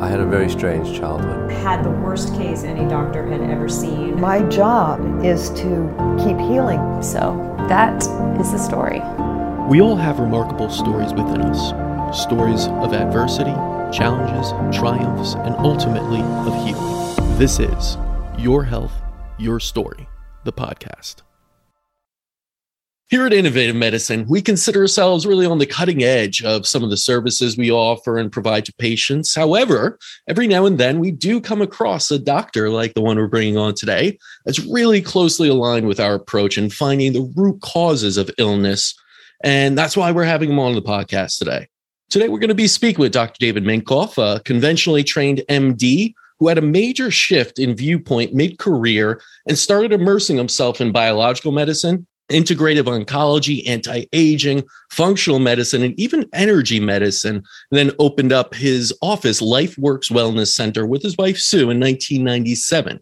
I had a very strange childhood. I had the worst case any doctor had ever seen. My job is to keep healing. So that is the story. We all have remarkable stories within us. Stories of adversity, challenges, triumphs, and ultimately of healing. This is Your Health, Your Story, the podcast. Here at Innovative Medicine, we consider ourselves really on the cutting edge of some of the services we offer and provide to patients. However, every now and then we do come across a doctor like the one we're bringing on today that's really closely aligned with our approach in finding the root causes of illness. And that's why we're having him on the podcast today. Today, we're going to be speaking with Dr. David Minkoff, a conventionally trained MD who had a major shift in viewpoint mid-career and started immersing himself in biological medicine, integrative oncology, anti-aging, functional medicine, and even energy medicine, and then opened up his office, LifeWorks Wellness Center, with his wife, Sue, in 1997.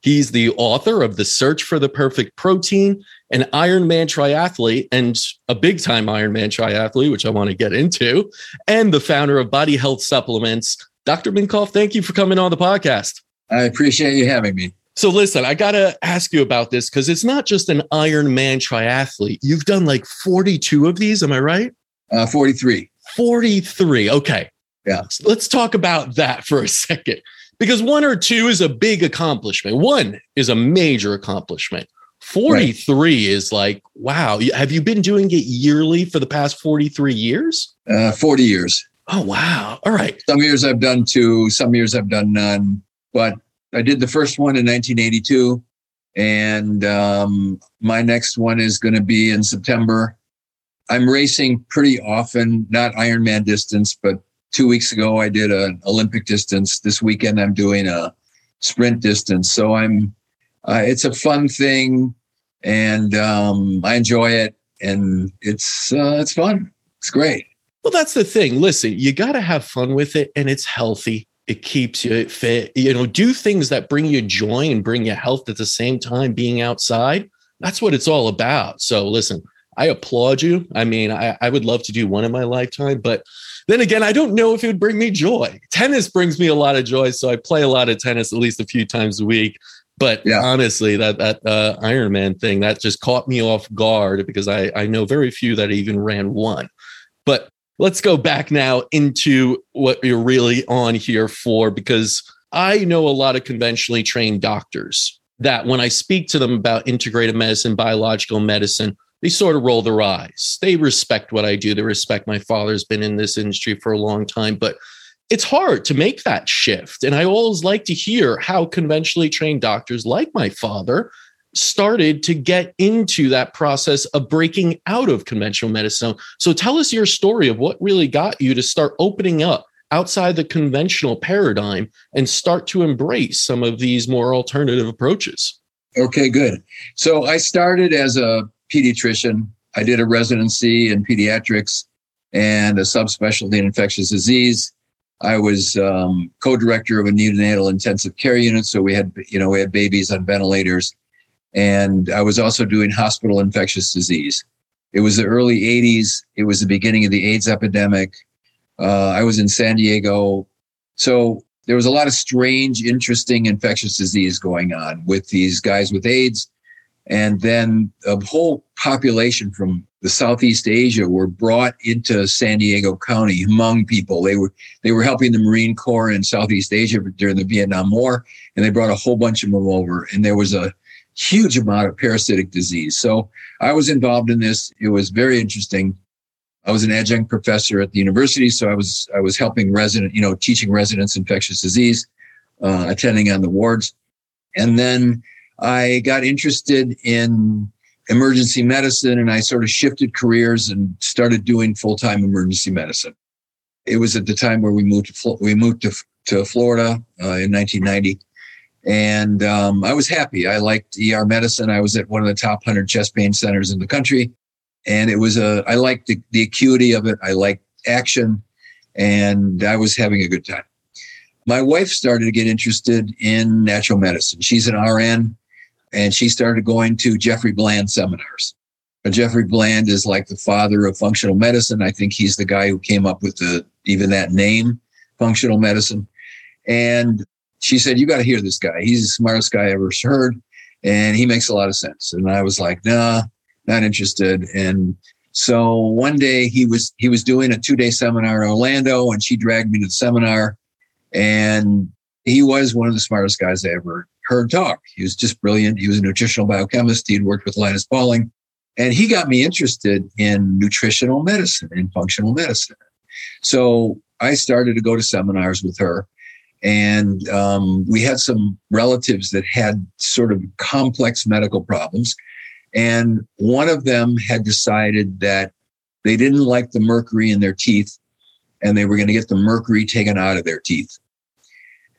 He's the author of The Search for the Perfect Protein, an Ironman triathlete, and a big-time Ironman triathlete, which I want to get into, and the founder of Body Health Supplements. Dr. Minkoff, thank you for coming on the podcast. I appreciate you having me. So listen, I got to ask you about this because it's not just an Ironman triathlete. You've done like 42 of these. Am I right? 43. 43. Okay. Yeah. So let's talk about that for a second, because one or two is a big accomplishment. One is a major accomplishment. 43 right. Is like, wow. Have you been doing it yearly for the past 43 years? 40 years. Oh, wow. All right. Some years I've done two, some years I've done none, but I did the first one in 1982, and my next one is going to be in September. I'm racing pretty often, not Ironman distance, but 2 weeks ago I did an Olympic distance. This weekend I'm doing a sprint distance. So I'm, it's a fun thing, and I enjoy it, and it's fun. It's great. Well, that's the thing. Listen, you got to have fun with it, and it's healthy. It keeps you fit, you know, do things that bring you joy and bring you health at the same time being outside. That's what it's all about. So listen, I applaud you. I mean, I would love to do one in my lifetime, but then again, I don't know if it would bring me joy. Tennis brings me a lot of joy. So I play a lot of tennis at least a few times a week, but honestly, that Ironman thing, that just caught me off guard because I know very few that even ran one, but let's go back now into what you're really on here for, because I know a lot of conventionally trained doctors that when I speak to them about integrative medicine, biological medicine, they sort of roll their eyes. They respect what I do. They respect my father's been in this industry for a long time, but it's hard to make that shift. And I always like to hear how conventionally trained doctors like my father started to get into that process of breaking out of conventional medicine. So tell us your story of what really got you to start opening up outside the conventional paradigm and start to embrace some of these more alternative approaches. Okay, good. So I started as a pediatrician. I did a residency in pediatrics and a subspecialty in infectious disease. I was co-director of a neonatal intensive care unit. So we had babies on ventilators. And I was also doing hospital infectious disease. It was the early 80s. It was the beginning of the AIDS epidemic. I was in San Diego. So there was a lot of strange, interesting infectious disease going on with these guys with AIDS. And then a whole population from the Southeast Asia were brought into San Diego County, Hmong people. They were helping the Marine Corps in Southeast Asia during the Vietnam War, and they brought a whole bunch of them over. And there was a huge amount of parasitic disease. So I was involved in this. It was very interesting. I was an adjunct professor at the university. So I was helping teaching residents infectious disease, attending on the wards. And then I got interested in emergency medicine, and I sort of shifted careers and started doing full-time emergency medicine. It was at the time where we moved to Florida in 1990. And I was happy. I liked ER medicine. I was at one of the top 100 chest pain centers in the country. And it was I liked the acuity of it. I liked action. And I was having a good time. My wife started to get interested in natural medicine. She's an RN. And she started going to Jeffrey Bland seminars. But Jeffrey Bland is like the father of functional medicine. I think he's the guy who came up with even that name, functional medicine. And she said, "You got to hear this guy. He's the smartest guy I ever heard. And he makes a lot of sense." And I was like, "Nah, not interested." And so one day he was doing a 2-day seminar in Orlando, and she dragged me to the seminar. And he was one of the smartest guys I ever heard talk. He was just brilliant. He was a nutritional biochemist. He'd worked with Linus Pauling. And he got me interested in nutritional medicine and functional medicine. So I started to go to seminars with her. And we had some relatives that had sort of complex medical problems. And one of them had decided that they didn't like the mercury in their teeth, and they were going to get the mercury taken out of their teeth.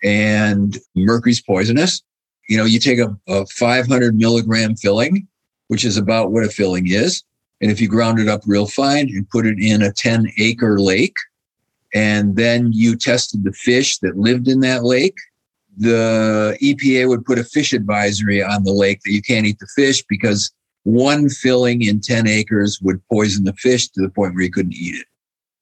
And mercury's poisonous. You know, you take a 500 milligram filling, which is about what a filling is. And if you ground it up real fine and put it in a 10-acre lake, and then you tested the fish that lived in that lake, the EPA would put a fish advisory on the lake that you can't eat the fish because one filling in 10 acres would poison the fish to the point where you couldn't eat it.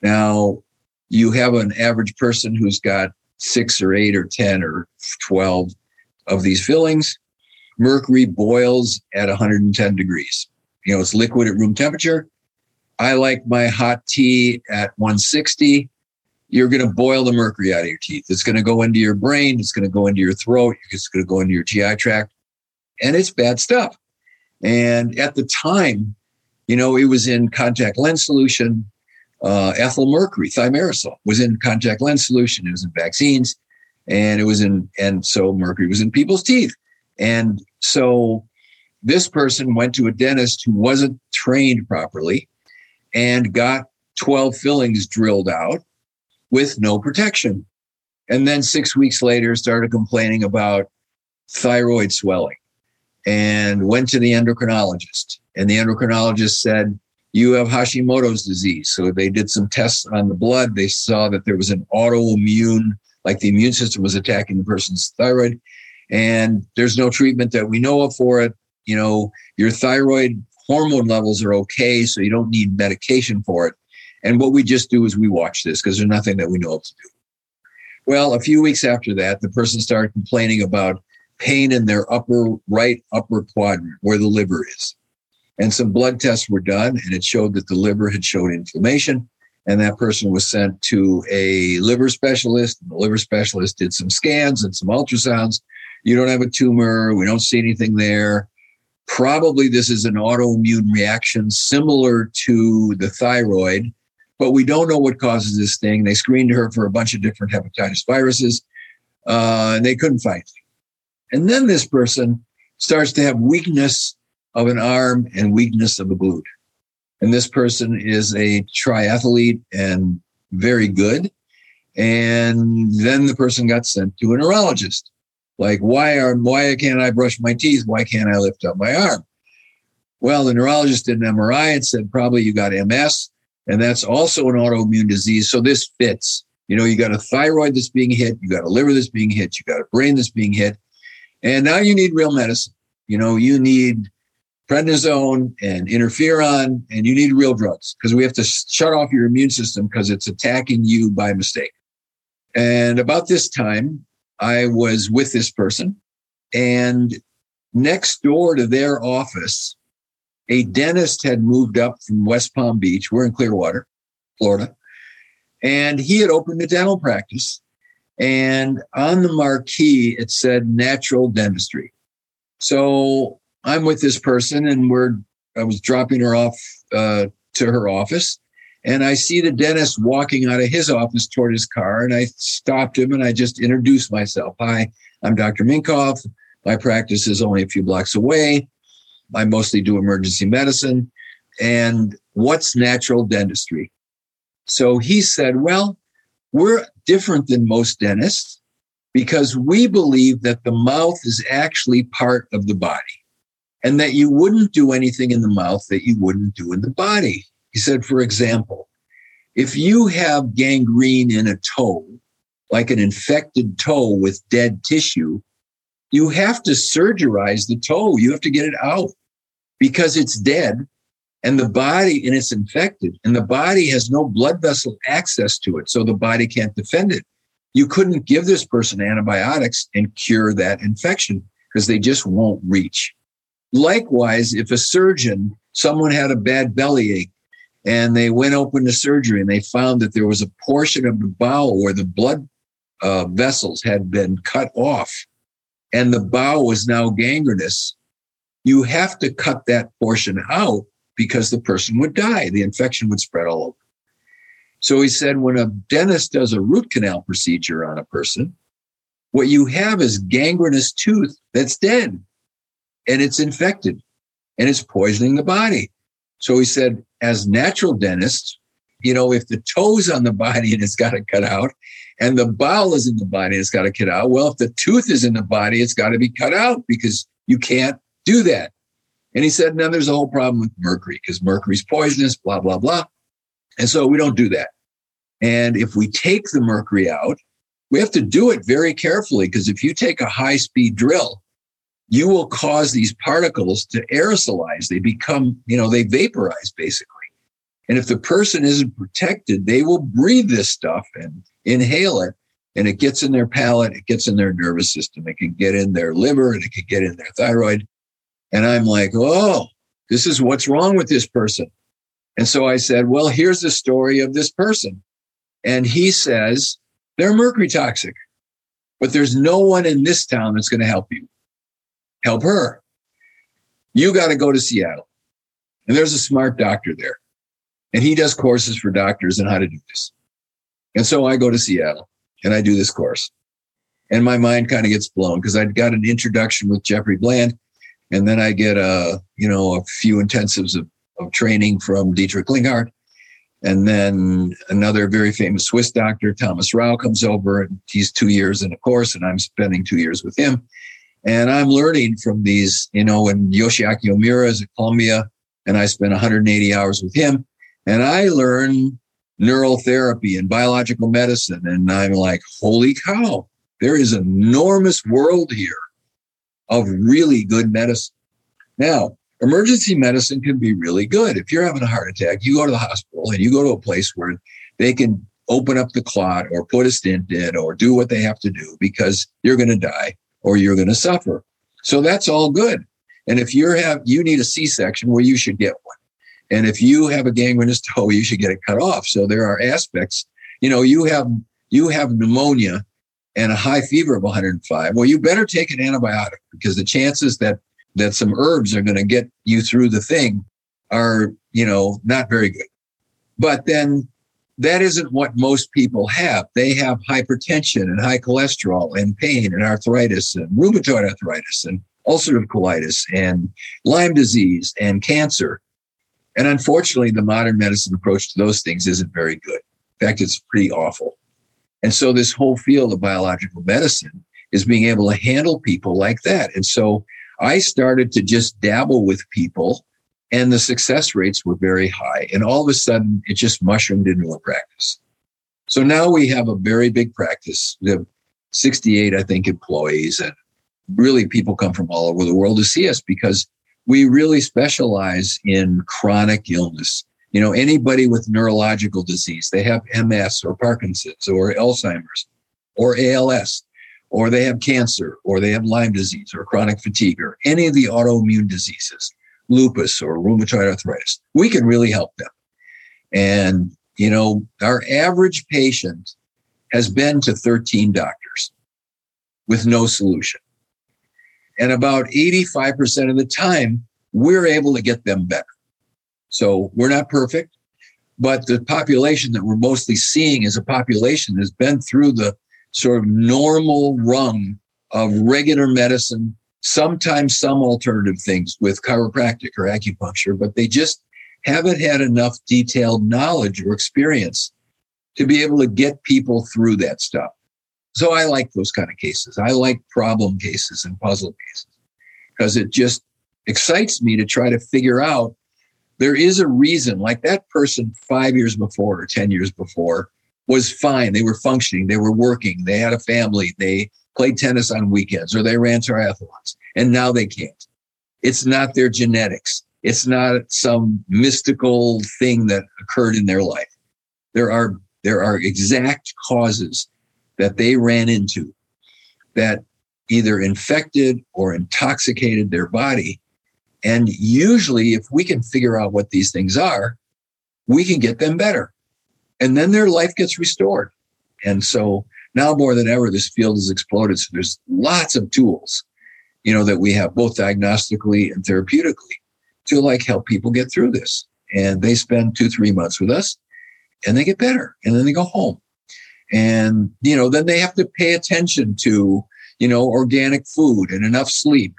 Now, you have an average person who's got 6 or 8 or 10 or 12 of these fillings. Mercury boils at 110 degrees. You know, it's liquid at room temperature. I like my hot tea at 160. You're going to boil the mercury out of your teeth. It's going to go into your brain. It's going to go into your throat. It's going to go into your GI tract. And it's bad stuff. And at the time, you know, it was in contact lens solution. Ethyl mercury, thimerosal, was in contact lens solution. It was in vaccines, and so mercury was in people's teeth. And so this person went to a dentist who wasn't trained properly and got 12 fillings drilled out with no protection. And then 6 weeks later started complaining about thyroid swelling and went to the endocrinologist. And the endocrinologist said, "You have Hashimoto's disease." So they did some tests on the blood. They saw that there was an autoimmune, like the immune system was attacking the person's thyroid. And there's no treatment that we know of for it. You know, your thyroid hormone levels are okay, so you don't need medication for it. And what we just do is we watch this because there's nothing that we know of to do. Well, a few weeks after that, the person started complaining about pain in their upper quadrant where the liver is. And some blood tests were done, and it showed that the liver had showed inflammation. And that person was sent to a liver specialist. And the liver specialist did some scans and some ultrasounds. "You don't have a tumor. We don't see anything there. Probably this is an autoimmune reaction similar to the thyroid, but we don't know what causes this thing." They screened her for a bunch of different hepatitis viruses, and they couldn't find it. And then this person starts to have weakness of an arm and weakness of a glute. And this person is a triathlete and very good. And then the person got sent to a neurologist. Like, why can't I brush my teeth? Why can't I lift up my arm? Well, the neurologist did an MRI and said, "Probably you got MS, and that's also an autoimmune disease. So this fits. You know, you got a thyroid that's being hit. You got a liver that's being hit. You got a brain that's being hit. And now you need real medicine. You know, you need prednisone and interferon, and you need real drugs because we have to shut off your immune system because it's attacking you by mistake." And about this time, I was with this person, and next door to their office, a dentist had moved up from West Palm Beach. We're in Clearwater, Florida, and he had opened a dental practice, and on the marquee, it said natural dentistry. So I'm with this person, and I was dropping her off to her office, and I see the dentist walking out of his office toward his car, and I stopped him, and I just introduced myself. "Hi, I'm Dr. Minkoff. My practice is only a few blocks away. I mostly do emergency medicine. And what's natural dentistry?" So he said, "Well, we're different than most dentists because we believe that the mouth is actually part of the body, and that you wouldn't do anything in the mouth that you wouldn't do in the body." He said, "For example, if you have gangrene in a toe, like an infected toe with dead tissue, you have to surgerize the toe. You have to get it out because it's dead and it's infected, and the body has no blood vessel access to it. So the body can't defend it. You couldn't give this person antibiotics and cure that infection because they just won't reach. Likewise, if a surgeon, someone had a bad bellyache and they went open to surgery and they found that there was a portion of the bowel where the blood vessels had been cut off and the bowel was now gangrenous, you have to cut that portion out because the person would die. The infection would spread all over. So he said, when a dentist does a root canal procedure on a person, what you have is gangrenous tooth that's dead and it's infected and it's poisoning the body. So he said, as natural dentists, if the toe's on the body and it's got to cut out and the bowel is in the body, it's got to cut out. Well, if the tooth is in the body, it's got to be cut out because you can't do that. And he said, now there's a whole problem with mercury because mercury's poisonous, blah, blah, blah. And so we don't do that. And if we take the mercury out, we have to do it very carefully because if you take a high-speed drill, you will cause these particles to aerosolize. They become, they vaporize basically. And if the person isn't protected, they will breathe this stuff and inhale it. And it gets in their palate. It gets in their nervous system. It can get in their liver and it can get in their thyroid. And I'm like, oh, this is what's wrong with this person. And so I said, well, here's the story of this person. And he says, they're mercury toxic, but there's no one in this town that's going to help you. Help her. You got to go to Seattle. And there's a smart doctor there. And he does courses for doctors on how to do this. And so I go to Seattle and I do this course. And my mind kind of gets blown because I'd got an introduction with Jeffrey Bland. And then I get a few intensives of training from Dietrich Klinghardt. And then another very famous Swiss doctor, Thomas Rau, comes over and he's 2 years in a course and I'm spending 2 years with him. And I'm learning from these, and Yoshiaki Omura is at Columbia and I spent 180 hours with him and I learn neural therapy and biological medicine. And I'm like, holy cow, there is an enormous world here of really good medicine. Now, emergency medicine can be really good. If you're having a heart attack, you go to the hospital and you go to a place where they can open up the clot or put a stent in or do what they have to do because you're going to die or you're going to suffer. So that's all good. And if you need a C-section, well, you should get one. And if you have a gangrenous toe, you should get it cut off. So there are aspects, you have pneumonia and a high fever of 105. Well, you better take an antibiotic because the chances that some herbs are going to get you through the thing are, not very good. But then that isn't what most people have. They have hypertension and high cholesterol and pain and arthritis and rheumatoid arthritis and ulcerative colitis and Lyme disease and cancer. And unfortunately, the modern medicine approach to those things isn't very good. In fact, it's pretty awful. And so this whole field of biological medicine is being able to handle people like that. And so I started to just dabble with people and the success rates were very high. And all of a sudden, it just mushroomed into a practice. So now we have a very big practice. We have 68, I think, employees, and really people come from all over the world to see us because we really specialize in chronic illness. Anybody with neurological disease, they have MS or Parkinson's or Alzheimer's or ALS. Or they have cancer, or they have Lyme disease, or chronic fatigue, or any of the autoimmune diseases, lupus or rheumatoid arthritis. We can really help them. And, our average patient has been to 13 doctors with no solution. And about 85% of the time, we're able to get them better. So we're not perfect, but the population that we're mostly seeing is a population that's been through the sort of normal rung of regular medicine, sometimes some alternative things with chiropractic or acupuncture, but they just haven't had enough detailed knowledge or experience to be able to get people through that stuff. So I like those kind of cases. I like problem cases and puzzle cases because it just excites me to try to figure out there is a reason, like that person 5 years before or 10 years before was fine. They were functioning. They were working. They had a family. They played tennis on weekends or they ran triathlons. And now they can't. It's not their genetics. It's not some mystical thing that occurred in their life. There are exact causes that they ran into that either infected or intoxicated their body. And usually, if we can figure out what these things are, we can get them better. And then their life gets restored. And so now more than ever, this field has exploded. So there's lots of tools, you know, that we have both diagnostically and therapeutically to like help people get through this. And they spend 2-3 months with us and they get better. And then they go home. And, you know, then they have to pay attention to, you know, organic food and enough sleep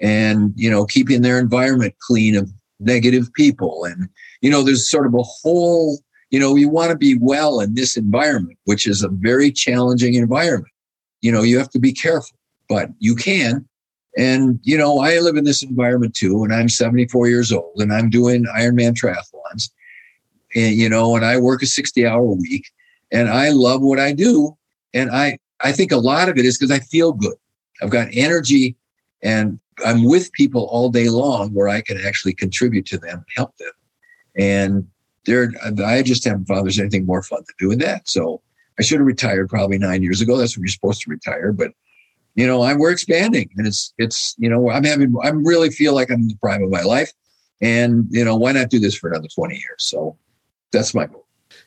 and, you know, keeping their environment clean of negative people. And, you know, there's sort of a whole, you know, you want to be well in this environment, which is a very challenging environment. You know, you have to be careful, but you can. And, you know, I live in this environment too, and I'm 74 years old and I'm doing Ironman triathlons and, you know, and I work a 60-hour week and I love what I do. And I think a lot of it is because I feel good. I've got energy and I'm with people all day long where I can actually contribute to them, help them. And I just haven't found there's anything more fun to do than that. So I should have retired probably 9 years ago. That's when you're supposed to retire. But, you know, we're expanding and it's, you know, I really feel like I'm in the prime of my life and, you know, why not do this for another 20 years? So that's my goal.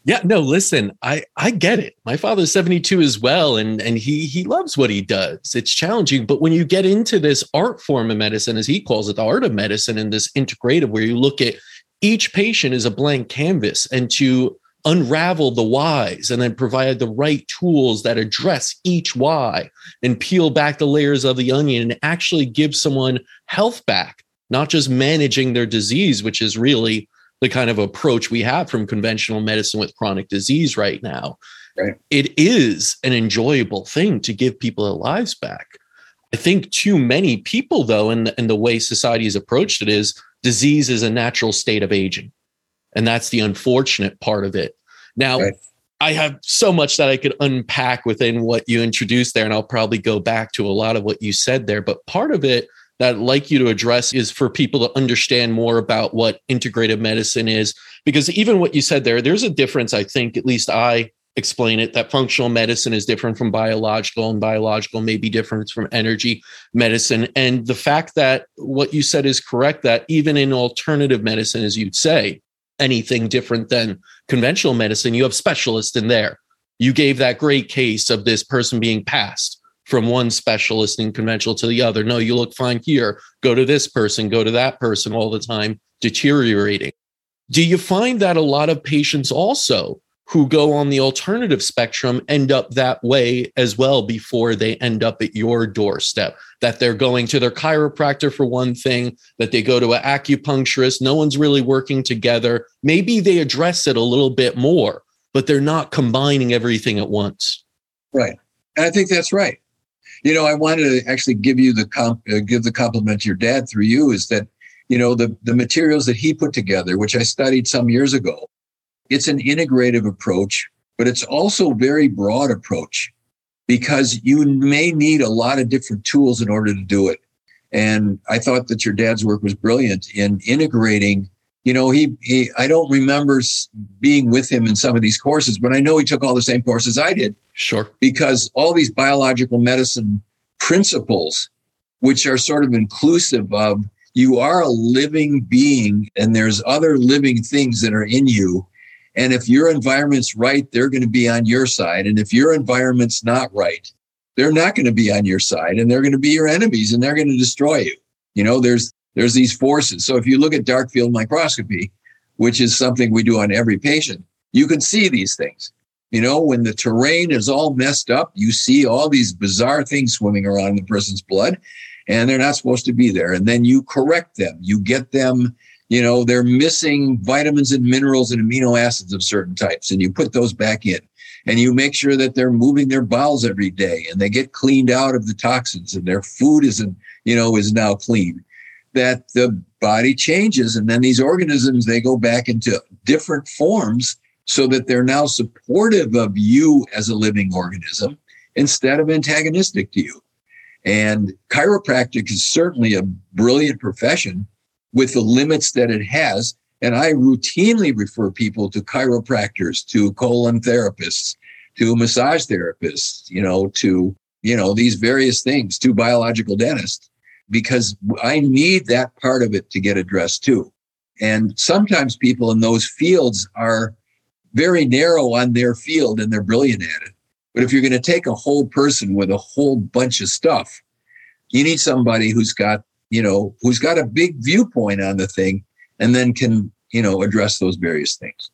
Yeah, no, listen, I get it. My father's 72 as well, and he loves what he does. It's challenging. But when you get into this art form of medicine, as he calls it, the art of medicine, and this integrative where you look at each patient is a blank canvas and to unravel the whys and then provide the right tools that address each why and peel back the layers of the onion and actually give someone health back, not just managing their disease, which is really the kind of approach we have from conventional medicine with chronic disease right now. Right. It is an enjoyable thing to give people their lives back. I think too many people, though, and the way society has approached it is disease is a natural state of aging. And that's the unfortunate part of it. Now, right. I have so much that I could unpack within what you introduced there, and I'll probably go back to a lot of what you said there. But part of it that I'd like you to address is for people to understand more about what integrative medicine is, because even what you said there, there's a difference, I think, at least I explain it, that functional medicine is different from biological, and biological may be different from energy medicine. And the fact that what you said is correct, that even in alternative medicine, as you'd say, anything different than conventional medicine, you have specialists in there. You gave that great case of this person being passed from one specialist in conventional to the other. No, you look fine here. Go to this person, go to that person all the time, deteriorating. Do you find that a lot of patients also who go on the alternative spectrum end up that way as well before they end up at your doorstep, that they're going to their chiropractor for one thing, that they go to an acupuncturist, no one's really working together. Maybe they address it a little bit more, but they're not combining everything at once. Right. And I think that's right. You know, I wanted to actually give you the compliment to your dad through you is that, you know, the materials that he put together, which I studied some years ago, it's an integrative approach, but it's also a very broad approach because you may need a lot of different tools in order to do it. And I thought that your dad's work was brilliant in integrating. You know, he I don't remember being with him in some of these courses, but I know he took all the same courses I did. Sure. Because all these biological medicine principles, which are sort of inclusive of you are a living being and there's other living things that are in you. And if your environment's right, they're going to be on your side. And if your environment's not right, they're not going to be on your side and they're going to be your enemies and they're going to destroy you. You know, there's these forces. So if you look at dark field microscopy, which is something we do on every patient, you can see these things. You know, when the terrain is all messed up, you see all these bizarre things swimming around in the person's blood and they're not supposed to be there. And then you correct them. You get them, you know, they're missing vitamins and minerals and amino acids of certain types. And you put those back in and you make sure that they're moving their bowels every day and they get cleaned out of the toxins and their food isn't, you know, is now clean. That the body changes. And then these organisms, they go back into different forms so that they're now supportive of you as a living organism instead of antagonistic to you. And chiropractic is certainly a brilliant profession with the limits that it has. And I routinely refer people to chiropractors, to colon therapists, to massage therapists, to, these various things, to biological dentists, because I need that part of it to get addressed too. And sometimes people in those fields are very narrow on their field and they're brilliant at it. But if you're going to take a whole person with a whole bunch of stuff, you need somebody who's got, who's got a big viewpoint on the thing and then can, address those various things.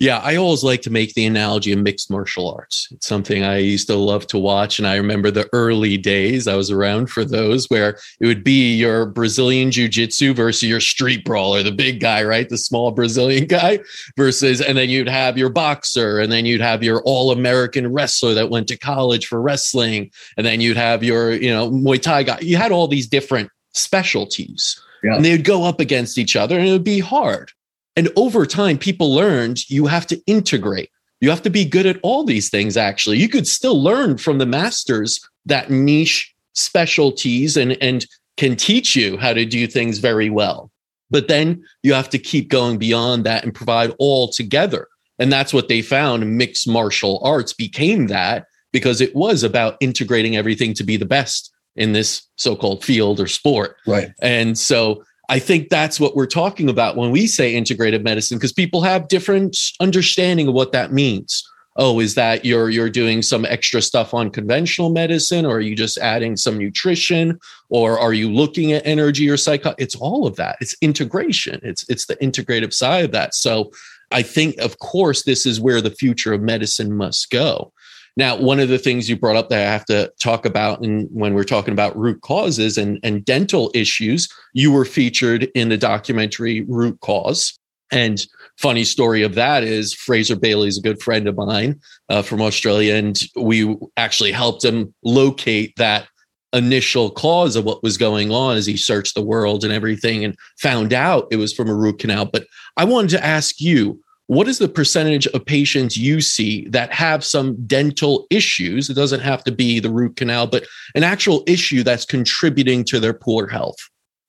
Yeah, I always like to make the analogy of mixed martial arts. It's something I used to love to watch. And I remember the early days I was around for those where it would be your Brazilian jiu-jitsu versus your street brawler, the big guy, right? The small Brazilian guy versus, and then you'd have your boxer, and then you'd have your all-American wrestler that went to college for wrestling. And then you'd have your, Muay Thai guy. You had all these different specialties, yeah. And they would go up against each other and it would be hard. And over time, people learned you have to integrate. You have to be good at all these things, actually. You could still learn from the masters that niche specialties and can teach you how to do things very well. But then you have to keep going beyond that and provide all together. And that's what they found. Mixed martial arts became that because it was about integrating everything to be the best in this so-called field or sport. Right. And so I think that's what we're talking about when we say integrative medicine, because people have different understanding of what that means. Oh, is that you're doing some extra stuff on conventional medicine, or are you just adding some nutrition, or are you looking at energy or psycho? It's all of that. It's integration. It's the integrative side of that. So I think, of course, this is where the future of medicine must go. Now, one of the things you brought up that I have to talk about, and when we're talking about root causes and dental issues, you were featured in the documentary Root Cause. And funny story of that is Fraser Bailey is a good friend of mine from Australia, and we actually helped him locate that initial cause of what was going on as he searched the world and everything and found out it was from a root canal. But I wanted to ask you, what is the percentage of patients you see that have some dental issues? It doesn't have to be the root canal, but an actual issue that's contributing to their poor health.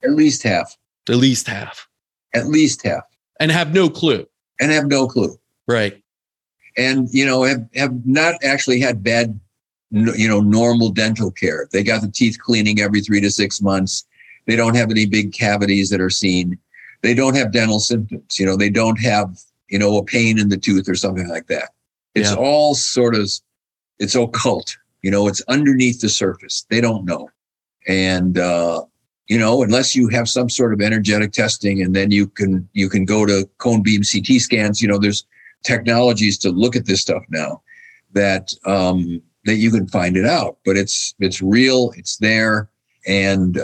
At least half. At least half. At least half. And have no clue. And have no clue. Right. And, have not actually had bad, normal dental care. They got the teeth cleaning every 3 to 6 months. They don't have any big cavities that are seen. They don't have dental symptoms. They don't have a pain in the tooth or something like that. It's all sort of, it's occult, it's underneath the surface. They don't know. And, unless you have some sort of energetic testing and then you can go to cone beam CT scans, there's technologies to look at this stuff now that you can find it out, but it's real, it's there. And,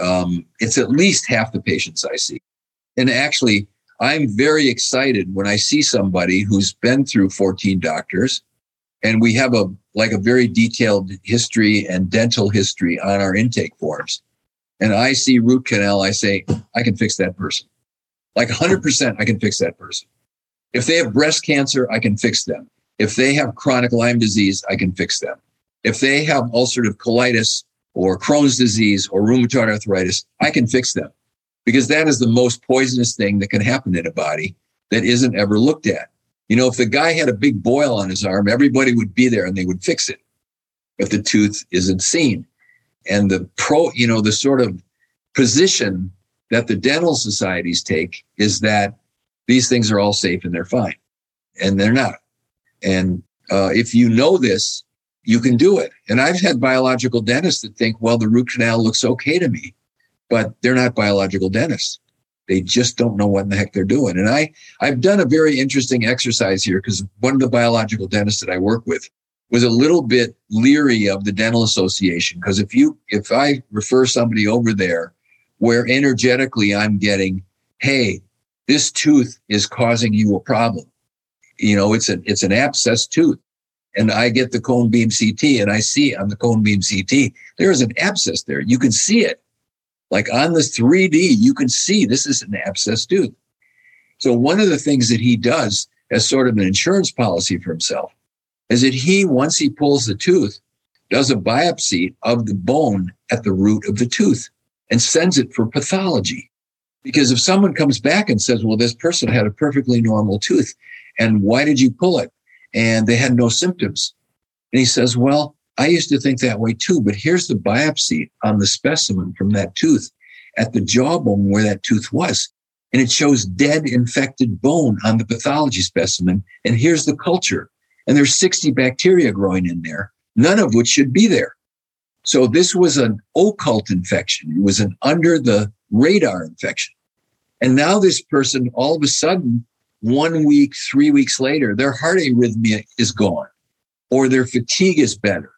it's at least half the patients I see. And actually, I'm very excited when I see somebody who's been through 14 doctors and we have a very detailed history and dental history on our intake forms. And I see root canal, I say, I can fix that person. 100%, I can fix that person. If they have breast cancer, I can fix them. If they have chronic Lyme disease, I can fix them. If they have ulcerative colitis or Crohn's disease or rheumatoid arthritis, I can fix them. Because that is the most poisonous thing that can happen in a body that isn't ever looked at. If the guy had a big boil on his arm, everybody would be there and they would fix it if the tooth isn't seen. And the sort of position that the dental societies take is that these things are all safe and they're fine, and they're not. And if you know this, you can do it. And I've had biological dentists that think, well, the root canal looks okay to me. But they're not biological dentists. They just don't know what in the heck they're doing. And I've done a very interesting exercise here because one of the biological dentists that I work with was a little bit leery of the dental association. Because if I refer somebody over there where energetically I'm getting, hey, this tooth is causing you a problem. It's an abscess tooth. And I get the cone beam CT and I see on the cone beam CT, there is an abscess there. You can see it. On the 3D, you can see this is an abscess tooth. So one of the things that he does as sort of an insurance policy for himself is that he, once he pulls the tooth, does a biopsy of the bone at the root of the tooth and sends it for pathology. Because if someone comes back and says, well, this person had a perfectly normal tooth, and why did you pull it? And they had no symptoms. And he says, well, I used to think that way too, but here's the biopsy on the specimen from that tooth at the jawbone where that tooth was. And it shows dead infected bone on the pathology specimen. And here's the culture. And there's 60 bacteria growing in there, none of which should be there. So this was an occult infection. It was an under the radar infection. And now this person, all of a sudden, 1 week, 3 weeks later, their heart arrhythmia is gone, or their fatigue is better.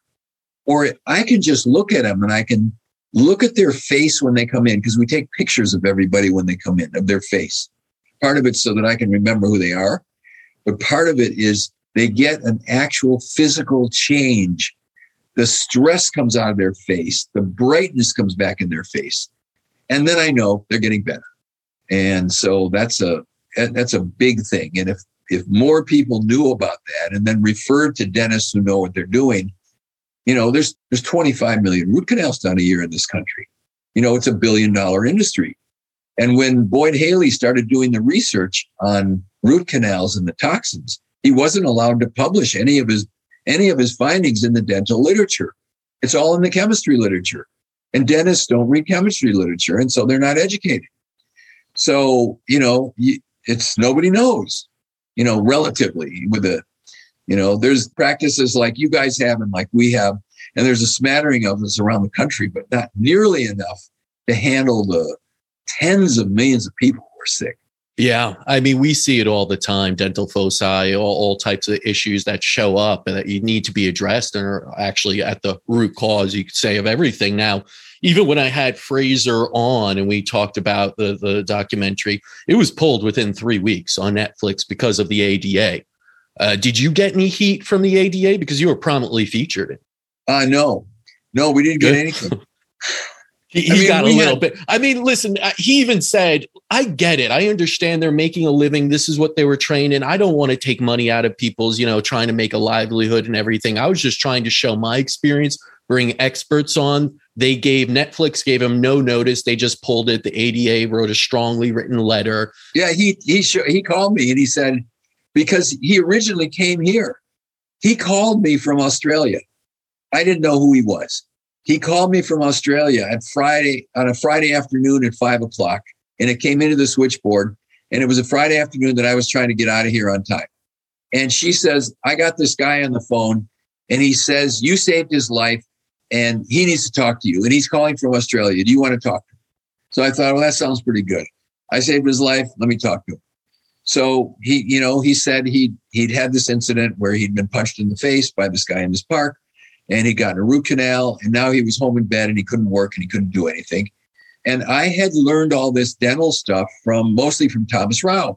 Or I can just look at them and I can look at their face when they come in, because we take pictures of everybody when they come in, of their face. Part of it so that I can remember who they are. But part of it is they get an actual physical change. The stress comes out of their face. The brightness comes back in their face. And then I know they're getting better. And so that's a big thing. And if more people knew about that and then referred to dentists who know what they're doing, you know, there's 25 million root canals done a year in this country. You know, it's $1 billion industry. And when Boyd Haley started doing the research on root canals and the toxins, he wasn't allowed to publish any of his findings in the dental literature. It's all in the chemistry literature. And dentists don't read chemistry literature, and so they're not educated. So, you know, it's nobody knows, you know, relatively with a, you know, there's practices like you guys have and like we have, and there's a smattering of us around the country, but not nearly enough to handle the tens of millions of people who are sick. Yeah. I mean, we see it all the time, dental foci, all types of issues that show up and that you need to be addressed and are actually at the root cause, you could say, of everything. Now, even when I had Fraser on and we talked about the documentary, it was pulled within 3 weeks on Netflix because of the ADA. Did you get any heat from the ADA? Because you were prominently featured. No, we didn't get anything. He got a little bit. I mean, listen, he even said, I get it. I understand they're making a living. This is what they were trained in. I don't want to take money out of people's, you know, trying to make a livelihood and everything. I was just trying to show my experience, bring experts on. Netflix gave him no notice. They just pulled it. The ADA wrote a strongly written letter. Yeah, he called me and he said, because he originally came here. He called me from Australia. I didn't know who he was. He called me from Australia on a Friday afternoon at 5:00, and it came into the switchboard, and it was a Friday afternoon that I was trying to get out of here on time. And she says, I got this guy on the phone, and he says, you saved his life, and he needs to talk to you, and he's calling from Australia. Do you want to talk to him? So I thought, well, that sounds pretty good. I saved his life. Let me talk to him. So he, you know, he said he'd had this incident where he'd been punched in the face by this guy in this park. And he got a root canal, and now he was home in bed, and he couldn't work, and he couldn't do anything. And I had learned all this dental stuff mostly from Thomas Rau,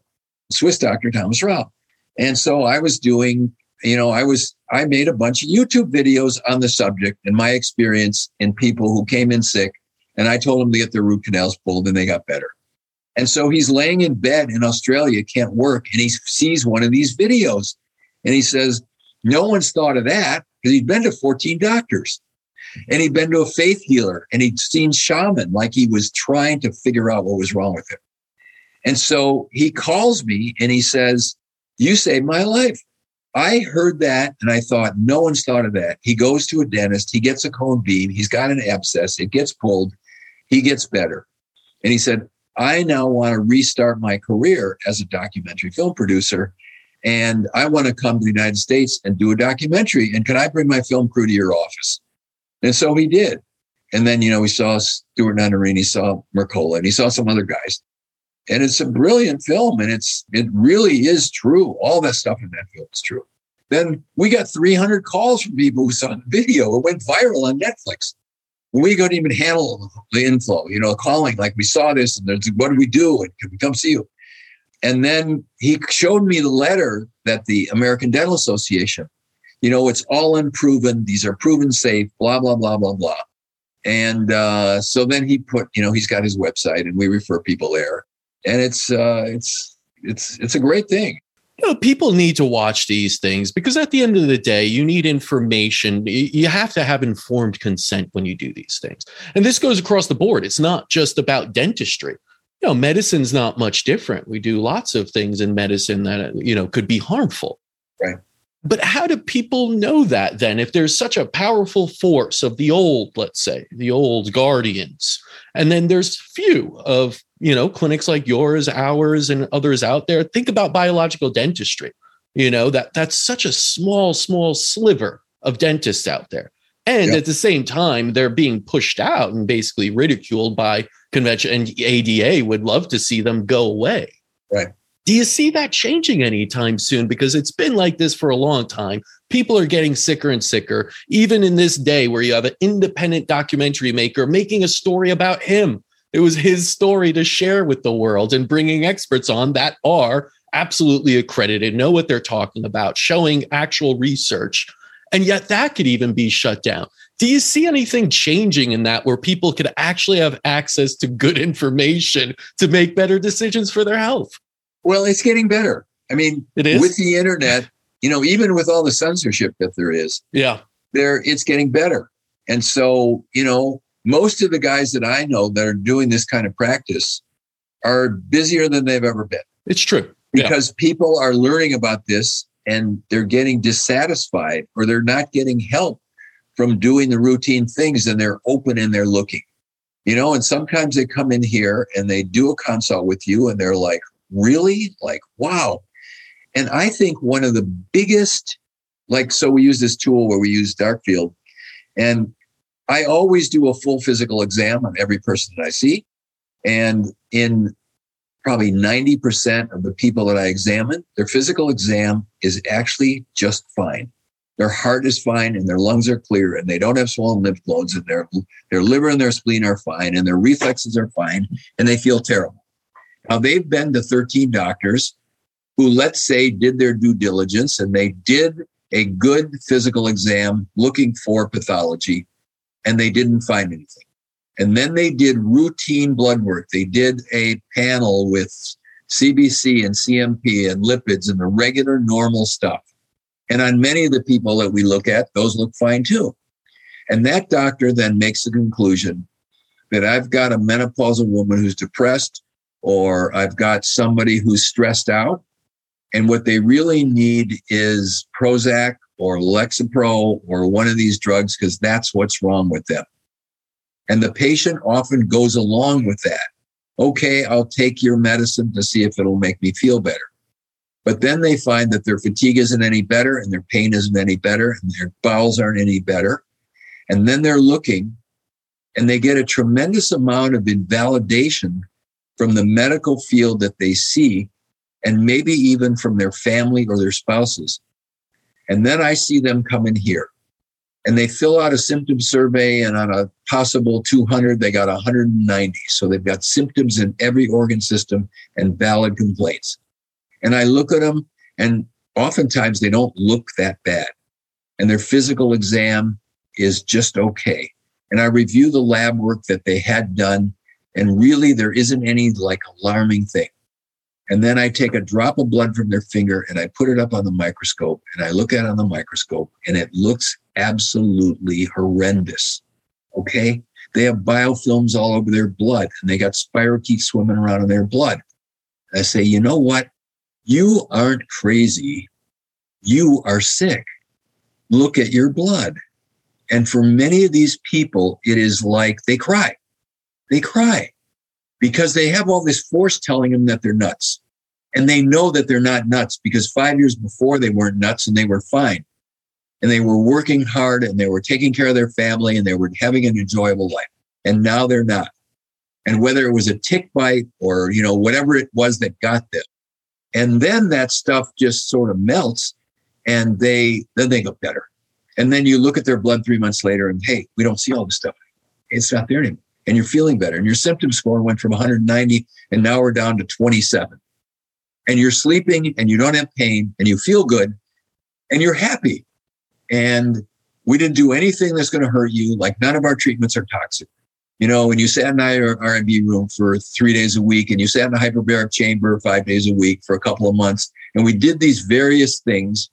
Swiss doctor Thomas Rau. And so I was doing, you know, I made a bunch of YouTube videos on the subject and my experience in people who came in sick, and I told them to get their root canals pulled, and they got better. And so he's laying in bed in Australia, can't work, and he sees one of these videos, and he says, no one's thought of that. Because he'd been to 14 doctors and he'd been to a faith healer and he'd seen shaman, like he was trying to figure out what was wrong with him. And so he calls me and he says, you saved my life. I heard that and I thought, no one's thought of that. He goes to a dentist, he gets a cone beam, he's got an abscess, it gets pulled, he gets better. And he said, I now want to restart my career as a documentary film producer. And I want to come to the United States and do a documentary. And can I bring my film crew to your office? And so he did. And then, you know, we saw Stuart Nandarini, saw Mercola, and he saw some other guys. And it's a brilliant film. And it really is true. All that stuff in that film is true. Then we got 300 calls from people who saw the video. It went viral on Netflix. We couldn't even handle the inflow, you know, calling like we saw this. And what do we do? And can we come see you? And then he showed me the letter that the American Dental Association, you know, it's all unproven. These are proven safe, blah, blah, blah, blah, blah. And so then he put, you know, he's got his website and we refer people there. And it's a great thing. You know, people need to watch these things because at the end of the day, you need information. You have to have informed consent when you do these things. And this goes across the board. It's not just about dentistry. You know, medicine's not much different. We do lots of things in medicine that, you know, could be harmful. Right. But how do people know that then? If there's such a powerful force of the old, let's say, the old guardians, and then there's few of, you know, clinics like yours, ours, and others out there. Think about biological dentistry. You know, that's such a small sliver of dentists out there. And At the same time, they're being pushed out and basically ridiculed by convention, and ADA would love to see them go away. Right. Do you see that changing anytime soon? Because it's been like this for a long time. People are getting sicker and sicker, even in this day where you have an independent documentary maker making a story about him. It was his story to share with the world, and bringing experts on that are absolutely accredited, know what they're talking about, showing actual research. And yet that could even be shut down. Do you see anything changing in that, where people could actually have access to good information to make better decisions for their health? Well, it's getting better. I mean, it is? With the internet, you know, even with all the censorship that there is, it's getting better. And so, you know, most of the guys that I know that are doing this kind of practice are busier than they've ever been. It's true. Because people are learning about this, and they're getting dissatisfied, or they're not getting help from doing the routine things, and they're open and they're looking, you know, and sometimes they come in here and they do a consult with you and they're like, really? Like, wow. And I think one of the biggest, like, so we use this tool where we use dark field, and I always do a full physical exam on every person that I see. And in probably 90% of the people that I examine, their physical exam is actually just fine. Their heart is fine, and their lungs are clear, and they don't have swollen lymph nodes, and their liver and their spleen are fine, and their reflexes are fine, and they feel terrible. Now, they've been to 13 doctors who, let's say, did their due diligence, and they did a good physical exam looking for pathology, and they didn't find anything. And then they did routine blood work. They did a panel with CBC and CMP and lipids and the regular normal stuff. And on many of the people that we look at, those look fine too. And that doctor then makes the conclusion that I've got a menopausal woman who's depressed, or I've got somebody who's stressed out. And what they really need is Prozac or Lexapro or one of these drugs, because that's what's wrong with them. And the patient often goes along with that. Okay, I'll take your medicine to see if it'll make me feel better. But then they find that their fatigue isn't any better, and their pain isn't any better, and their bowels aren't any better. And then they're looking, and they get a tremendous amount of invalidation from the medical field that they see, and maybe even from their family or their spouses. And then I see them come in here. And they fill out a symptom survey, and on a possible 200, they got 190. So they've got symptoms in every organ system and valid complaints. And I look at them, and oftentimes they don't look that bad. And their physical exam is just okay. And I review the lab work that they had done, and really there isn't any like alarming thing. And then I take a drop of blood from their finger and I put it up on the microscope, and I look at it on the microscope, and it looks absolutely horrendous. Okay. They have biofilms all over their blood, and they got spirochetes swimming around in their blood. I say, you know what? You aren't crazy. You are sick. Look at your blood. And for many of these people, it is like they cry. They cry because they have all this force telling them that they're nuts. And they know that they're not nuts, because 5 years before they weren't nuts and they were fine. And they were working hard, and they were taking care of their family, and they were having an enjoyable life. And now they're not. And whether it was a tick bite or, you know, whatever it was that got them. And then that stuff just sort of melts, and then they look better. And then you look at their blood 3 months later, and hey, we don't see all this stuff. It's not there anymore. And you're feeling better. And your symptom score went from 190, and now we're down to 27. And you're sleeping, and you don't have pain, and you feel good, and you're happy. And we didn't do anything that's going to hurt you. Like, none of our treatments are toxic. You know, when you sat in an R&B room for 3 days a week, and you sat in a hyperbaric chamber 5 days a week for a couple of months, and we did these various things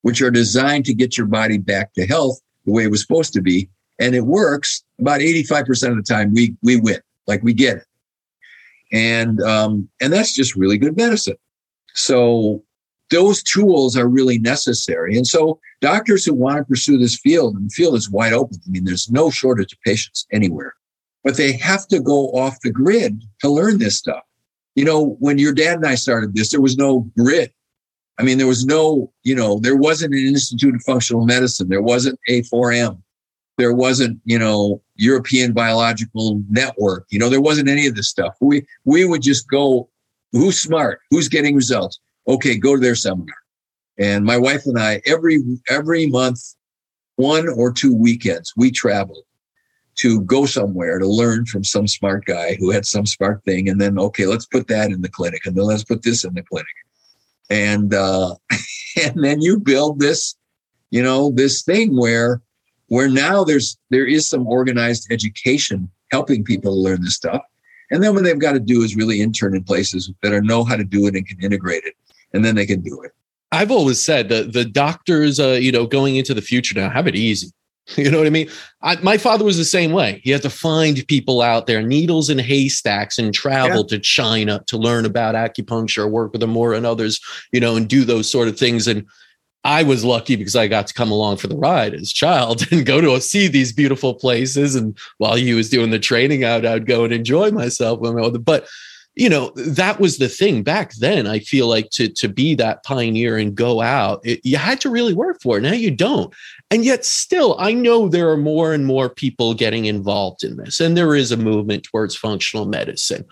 which are designed to get your body back to health the way it was supposed to be. And it works about 85% of the time. We win. Like, we get it. And that's just really good medicine. So those tools are really necessary. And so doctors who want to pursue this field, and the field is wide open. I mean, there's no shortage of patients anywhere, but they have to go off the grid to learn this stuff. You know, when your dad and I started this, there was no grid. I mean, there was no, you know, there wasn't an Institute of Functional Medicine. There wasn't A4M. There wasn't, you know, European Biological Network. You know, there wasn't any of this stuff. We would just go, who's smart? Who's getting results? Okay, go to their seminar. And my wife and I, every month, 1 or 2 weekends, we traveled to go somewhere to learn from some smart guy who had some smart thing. And then, okay, let's put that in the clinic. And then let's put this in the clinic. And then you build this, you know, this thing where now there is some organized education helping people to learn this stuff. And then what they've got to do is really intern in places that know how to do it and can integrate it. And then they can do it. I've always said that the doctors, you know, going into the future now have it easy. You know what I mean? My father was the same way. He had to find people out there, needles in haystacks, and travel to China to learn about acupuncture, work with Omura and others, you know, and do those sort of things. And I was lucky because I got to come along for the ride as a child and go to see these beautiful places. And while he was doing the training out, I'd go and enjoy myself. But, you know, that was the thing back then. I feel like to be that pioneer and go out, you had to really work for it. Now you don't. And yet still, I know there are more and more people getting involved in this. And there is a movement towards functional medicine.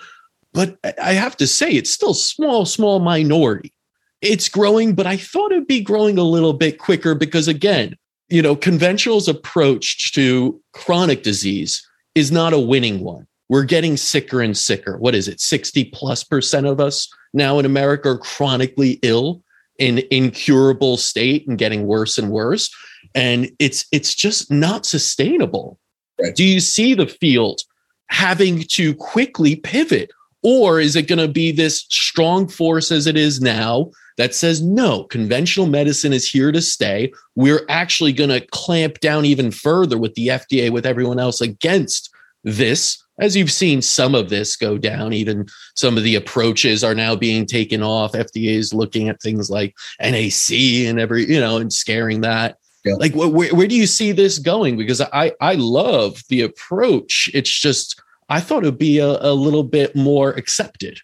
But I have to say, it's still small minority. It's growing, but I thought it'd be growing a little bit quicker because, again, you know, conventional's approach to chronic disease is not a winning one. We're getting sicker and sicker. What is it? 60+% of us now in America are chronically ill in incurable state and getting worse and worse. And it's just not sustainable. Right. Do you see the field having to quickly pivot? Or is it going to be this strong force as it is now that says, no, conventional medicine is here to stay. We're actually going to clamp down even further with the FDA, with everyone else against this. As you've seen, some of this go down, even some of the approaches are now being taken off. FDA is looking at things like NAC and every, you know, and scaring that. Yeah. Like, where do you see this going? Because I love the approach. It's just, I thought it would be a little bit more accepted.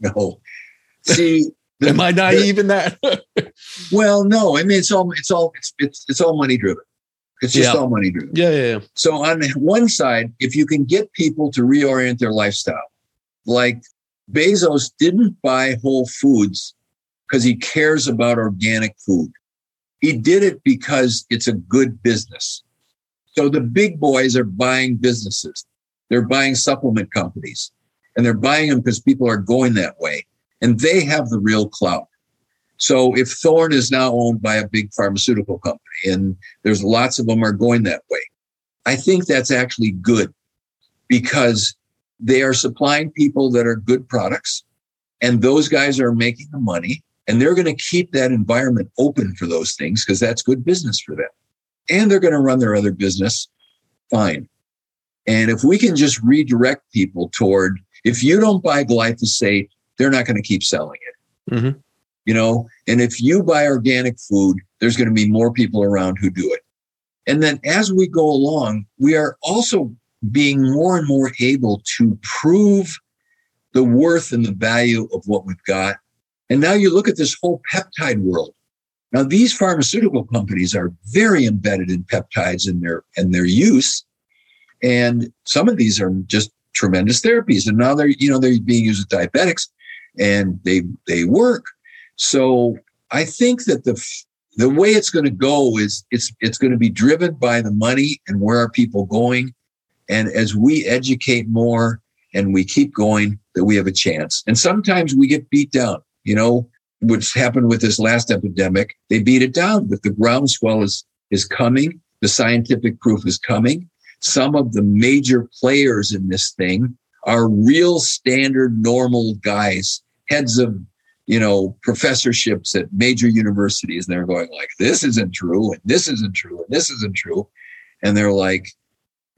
No. See, am I naive in that? Well, no, I mean, it's all money driven. It's just all money driven. Yeah. So on one side, if you can get people to reorient their lifestyle, like Bezos didn't buy Whole Foods because he cares about organic food. He did it because it's a good business. So the big boys are buying businesses. They're buying supplement companies, and they're buying them because people are going that way, and they have the real clout. So if Thorne is now owned by a big pharmaceutical company, and there's lots of them are going that way, I think that's actually good because they are supplying people that are good products, and those guys are making the money, and they're going to keep that environment open for those things because that's good business for them. And they're going to run their other business fine. And if we can just redirect people toward, if you don't buy glyphosate, they're not going to keep selling it. Mm-hmm. You know, and if you buy organic food, there's going to be more people around who do it. And then as we go along, we are also being more and more able to prove the worth and the value of what we've got. And now you look at this whole peptide world. Now, these pharmaceutical companies are very embedded in peptides and their use. And some of these are just tremendous therapies. And now they're being used with diabetics, and they work. So I think that the way it's going to go is it's going to be driven by the money and where are people going. And as we educate more and we keep going, that we have a chance. And sometimes we get beat down, you know, which happened with this last epidemic. They beat it down, but the groundswell is coming. The scientific proof is coming. Some of the major players in this thing are real standard, normal guys, heads of, you know, professorships at major universities. And they're going like, this isn't true. And this isn't true. And this isn't true. And they're like,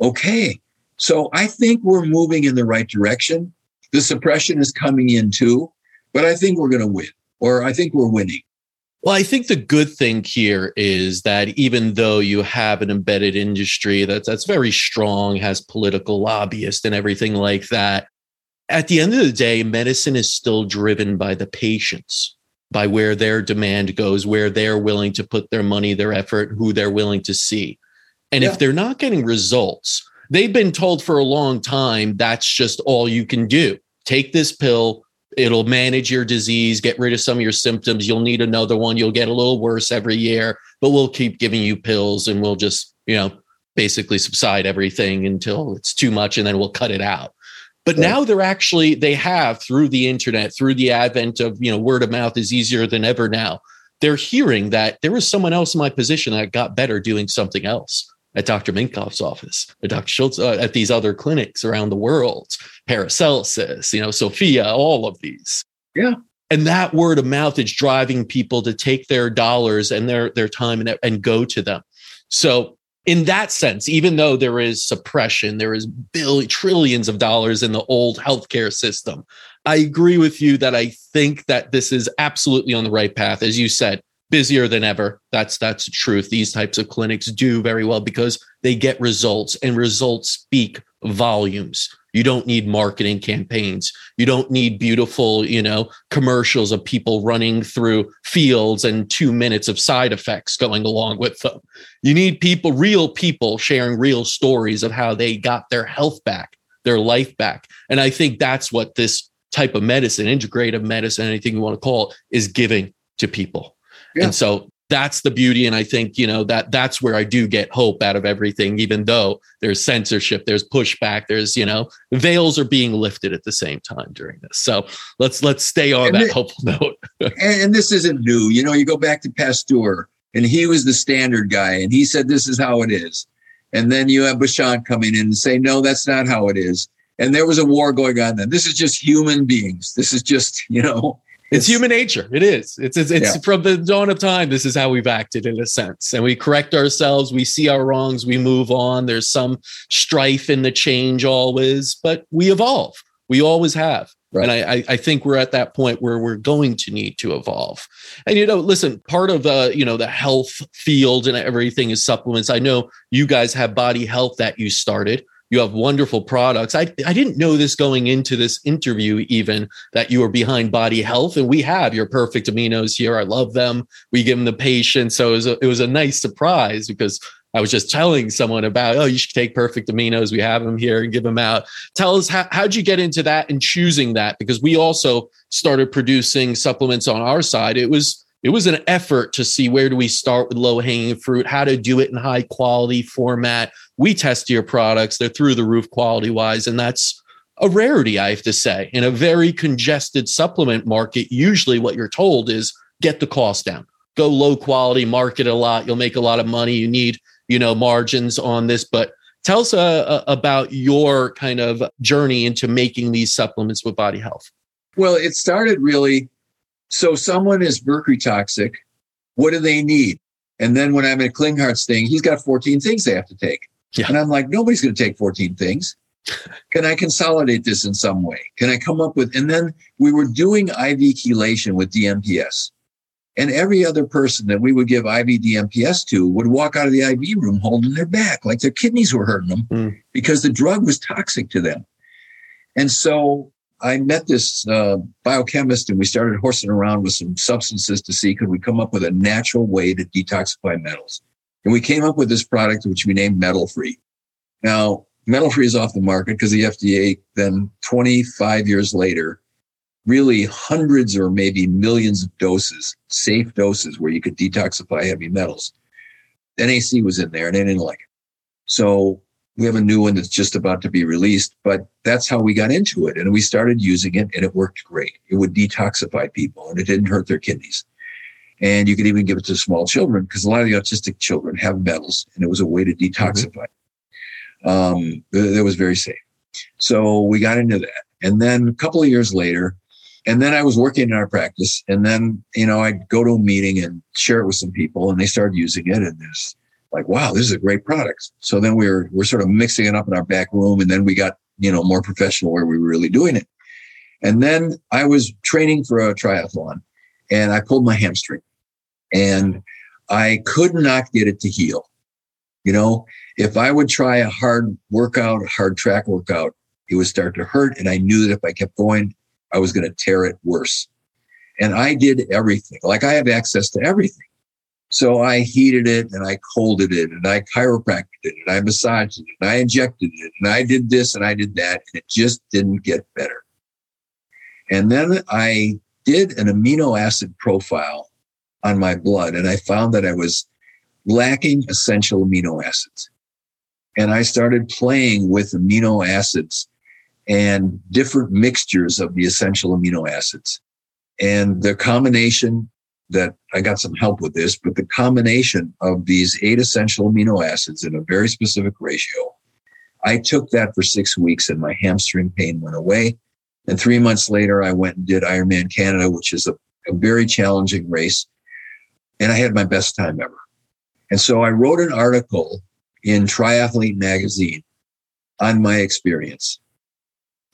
okay. So I think we're moving in the right direction. The suppression is coming in too, but I think we're going to win. or I think we're winning. Well, I think the good thing here is that even though you have an embedded industry that's very strong, has political lobbyists and everything like that, at the end of the day, medicine is still driven by the patients, by where their demand goes, where they're willing to put their money, their effort, who they're willing to see. And if they're not getting results, they've been told for a long time, that's just all you can do. Take this pill. It'll manage your disease, get rid of some of your symptoms. You'll need another one. You'll get a little worse every year, but we'll keep giving you pills and we'll just, basically subside everything until it's too much and then we'll cut it out. But now they have through the internet, through the advent of, word of mouth is easier than ever now. They're hearing that there was someone else in my position that got better doing something else at Dr. Minkoff's office, at Dr. Schultz, at these other clinics around the world, Paracelsus, Sophia, all of these. Yeah. And that word of mouth is driving people to take their dollars and their time and go to them. So in that sense, even though there is suppression, there is trillions of dollars in the old healthcare system, I agree with you that I think that this is absolutely on the right path. As you said, busier than ever. That's the truth. These types of clinics do very well because they get results, and results speak volumes. You don't need marketing campaigns. You don't need beautiful, commercials of people running through fields and 2 minutes of side effects going along with them. You need people, real people sharing real stories of how they got their health back, their life back. And I think that's what this type of medicine, integrative medicine, anything you want to call it, is giving to people. Yeah. And so that's the beauty. And I think, that's where I do get hope out of everything, even though there's censorship, there's pushback, there's, veils are being lifted at the same time during this. So let's stay on that hopeful note. And this isn't new. You go back to Pasteur and he was the standard guy and he said, this is how it is. And then you have Bashan coming in and say, no, that's not how it is. And there was a war going on then. This is just human beings. This is just, It's human nature. It is. It's from the dawn of time. This is how we've acted in a sense. And we correct ourselves. We see our wrongs. We move on. There's some strife in the change always, but we evolve. We always have. Right. And I think we're at that point where we're going to need to evolve. And, listen, part of the health field and everything is supplements. I know you guys have Body Health that you started. You have wonderful products. I didn't know this going into this interview, even that you were behind Body Health, and we have your Perfect Aminos here. I love them. We give them the patient. So it was a nice surprise because I was just telling someone about, you should take Perfect Aminos. We have them here and give them out. Tell us, how'd you get into that and choosing that? Because we also started producing supplements on our side. It was an effort to see where do we start with low-hanging fruit, how to do it in high-quality format. We test your products. They're through the roof quality-wise, and that's a rarity, I have to say. In a very congested supplement market, usually what you're told is get the cost down. Go low-quality, market a lot. You'll make a lot of money. You need, margins on this. But tell us about your kind of journey into making these supplements with Body Health. Well, it started really... So someone is mercury toxic. What do they need? And then when I'm at Klinghart's thing, he's got 14 things they have to take. Yeah. And I'm like, nobody's going to take 14 things. Can I consolidate this in some way? Can I come up with, and then we were doing IV chelation with DMPS. And every other person that we would give IV DMPS to would walk out of the IV room holding their back, like their kidneys were hurting them because the drug was toxic to them. And so I met this biochemist and we started horsing around with some substances to see could we come up with a natural way to detoxify metals. And we came up with this product, which we named Metal Free. Now, Metal Free is off the market because the FDA then 25 years later, really hundreds or maybe millions of doses, safe doses where you could detoxify heavy metals. NAC was in there and they didn't like it. So we have a new one that's just about to be released, but that's how we got into it. And we started using it and it worked great. It would detoxify people and it didn't hurt their kidneys. And you could even give it to small children because a lot of the autistic children have metals and it was a way to detoxify. That was very safe. So we got into that. And then a couple of years later, and then I was working in our practice and then, I'd go to a meeting and share it with some people and they started using it and this. Like, wow, this is a great product. So then we're sort of mixing it up in our back room. And then we got, more professional where we were really doing it. And then I was training for a triathlon and I pulled my hamstring and I could not get it to heal. You know, if I would try a hard workout, hard track workout, it would start to hurt. And I knew that if I kept going, I was going to tear it worse. And I did everything. Like, I have access to everything. So I heated it and I colded it and I chiropracted it and I massaged it and I injected it and I did this and I did that. And it just didn't get better. And then I did an amino acid profile on my blood, and I found that I was lacking essential amino acids. And I started playing with amino acids and different mixtures of the essential amino acids. And the combination that I got some help with this, but the combination of these 8 essential amino acids in a very specific ratio, I took that for 6 weeks and my hamstring pain went away. And 3 months later, I went and did Ironman Canada, which is a very challenging race. And I had my best time ever. And so I wrote an article in Triathlete magazine on my experience.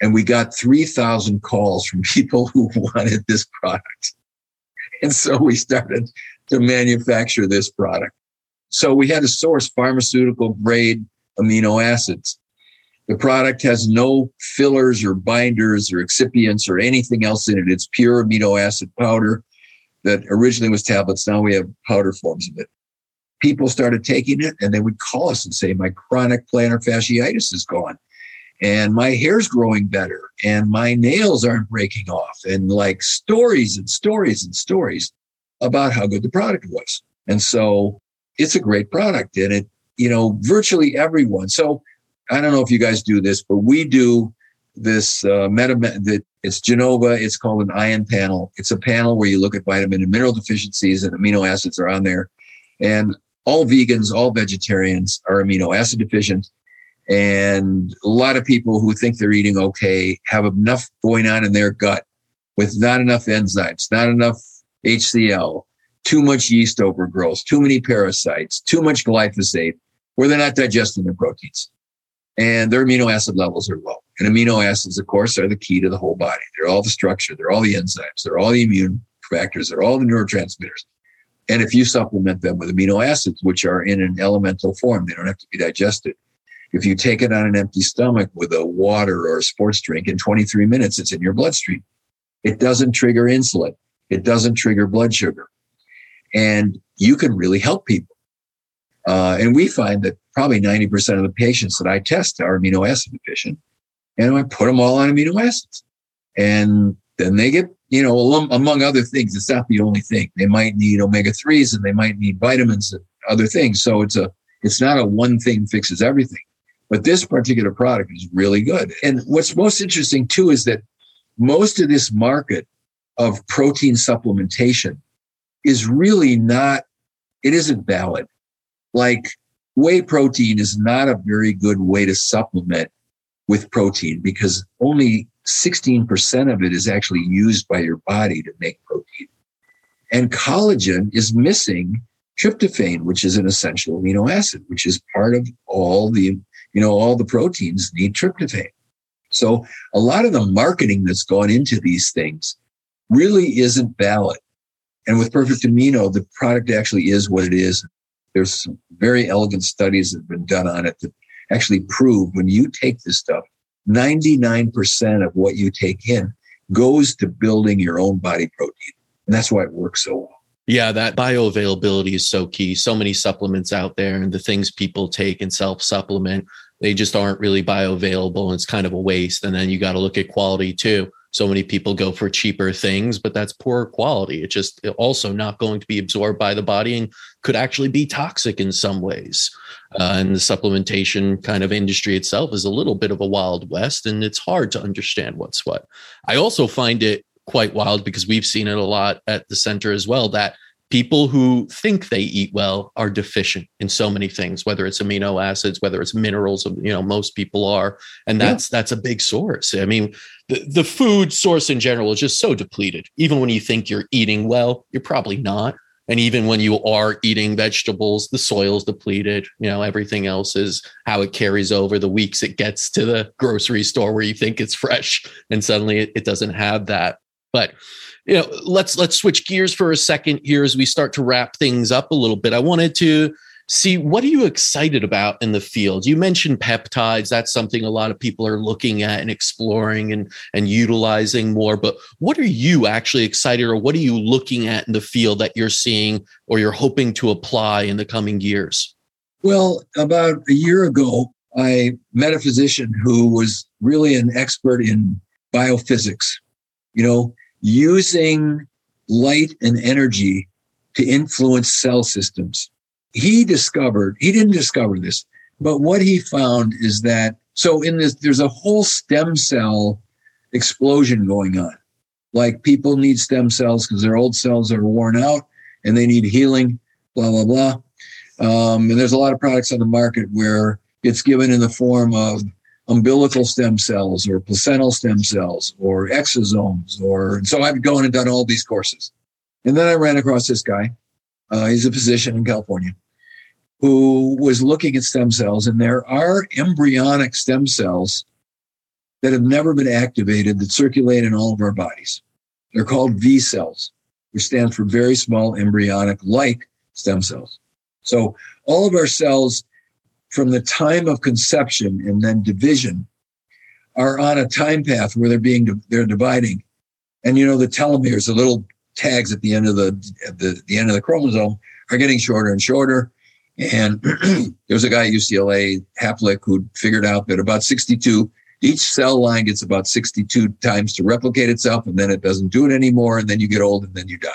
And we got 3,000 calls from people who wanted this product. And so we started to manufacture this product. So we had to source pharmaceutical grade amino acids. The product has no fillers or binders or excipients or anything else in it. It's pure amino acid powder that originally was tablets. Now we have powder forms of it. People started taking it and they would call us and say, my chronic plantar fasciitis is gone and my hair's growing better and my nails aren't breaking off, and like stories and stories and stories about how good the product was. And so it's a great product, and it, you know, virtually everyone. So I don't know if you guys do this, but we do this it's Genova. It's called an ion panel. It's a panel where you look at vitamin and mineral deficiencies, and amino acids are on there. And all vegans, all vegetarians are amino acid deficient. And a lot of people who think they're eating okay have enough going on in their gut with not enough enzymes, not enough HCl, too much yeast overgrowth, too many parasites, too much glyphosate, where they're not digesting their proteins. And their amino acid levels are low. And amino acids, of course, are the key to the whole body. They're all the structure. They're all the enzymes. They're all the immune factors. They're all the neurotransmitters. And if you supplement them with amino acids, which are in an elemental form, they don't have to be digested. If you take it on an empty stomach with a water or a sports drink, in 23 minutes, it's in your bloodstream. It doesn't trigger insulin. It doesn't trigger blood sugar. And you can really help people. And we find that probably 90% of the patients that I test are amino acid deficient. And I put them all on amino acids. And then they get, you know, among other things, it's not the only thing. They might need omega-3s and they might need vitamins and other things. So it's not a one thing fixes everything. But this particular product is really good. And what's most interesting, too, is that most of this market of protein supplementation is really not, it isn't valid. Like, whey protein is not a very good way to supplement with protein, because only 16% of it is actually used by your body to make protein. And collagen is missing tryptophan, which is an essential amino acid, which is part of all the, you know, all the proteins need tryptophan. So a lot of the marketing that's gone into these things really isn't valid. And with Perfect Amino, the product actually is what it is. There's some very elegant studies that have been done on it that actually prove when you take this stuff, 99% of what you take in goes to building your own body protein. And that's why it works so well. Yeah, that bioavailability is so key. So many supplements out there and the things people take and self-supplement, they just aren't really bioavailable. And it's kind of a waste. And then you got to look at quality too. So many people go for cheaper things, but that's poor quality. It's just also not going to be absorbed by the body and could actually be toxic in some ways. And the supplementation kind of industry itself is a little bit of a wild west, and it's hard to understand what's what. I also find it quite wild, because we've seen it a lot at the center as well, that people who think they eat well are deficient in so many things, whether it's amino acids, whether it's minerals, you know, most people are. And that's a big source. I mean, the food source in general is just so depleted. Even when you think you're eating well, you're probably not. And even when you are eating vegetables, the soil's depleted, you know, everything else is how it carries over the weeks it gets to the grocery store where you think it's fresh. And suddenly it doesn't have that. But you know, let's switch gears for a second here as we start to wrap things up a little bit. I wanted to see, what are you excited about in the field? You mentioned peptides. That's something a lot of people are looking at and exploring and utilizing more. But what are you actually excited, or what are you looking at in the field that you're seeing or you're hoping to apply in the coming years? Well, about a year ago, I met a physician who was really an expert in biophysics, you know, using light and energy to influence cell systems. He didn't discover this, but what he found is that, so in this, there's a whole stem cell explosion going on. Like, people need stem cells because their old cells are worn out and they need healing, blah, blah, blah. And there's a lot of products on the market where it's given in the form of umbilical stem cells or placental stem cells or exosomes, and so I've gone and done all these courses. And then I ran across this guy. He's a physician in California who was looking at stem cells, and there are embryonic stem cells that have never been activated that circulate in all of our bodies. They're called V cells, which stands for very small embryonic-like stem cells. So all of our cells from the time of conception and then division are on a time path where they're dividing. And, you know, the telomeres, the little tags at the end of the end of the chromosome, are getting shorter and shorter. And there was a guy at UCLA, Hayflick, who figured out that about 62, each cell line gets about 62 times to replicate itself, and then it doesn't do it anymore, and then you get old and then you die.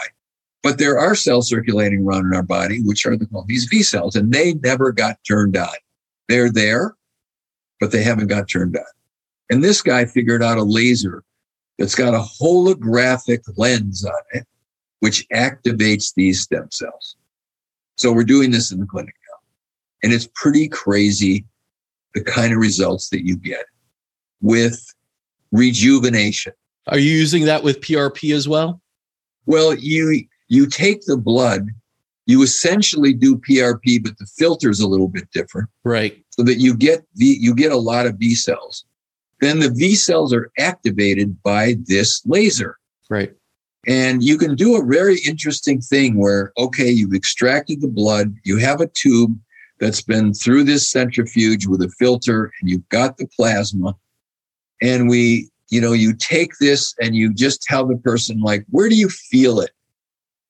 But there are cells circulating around in our body, which are called these V cells, and they never got turned on. They're there, but they haven't got turned on. And this guy figured out a laser that's got a holographic lens on it, which activates these stem cells. So we're doing this in the clinic now. And it's pretty crazy the kind of results that you get with rejuvenation. Are you using that with PRP as well? Well, you take the blood, you essentially do PRP, but the filter's a little bit different. Right. So that you get a lot of B cells. Then the V cells are activated by this laser. Right. And you can do a very interesting thing where, okay, you've extracted the blood, you have a tube that's been through this centrifuge with a filter, and you've got the plasma. And you take this and you just tell the person, like, where do you feel it?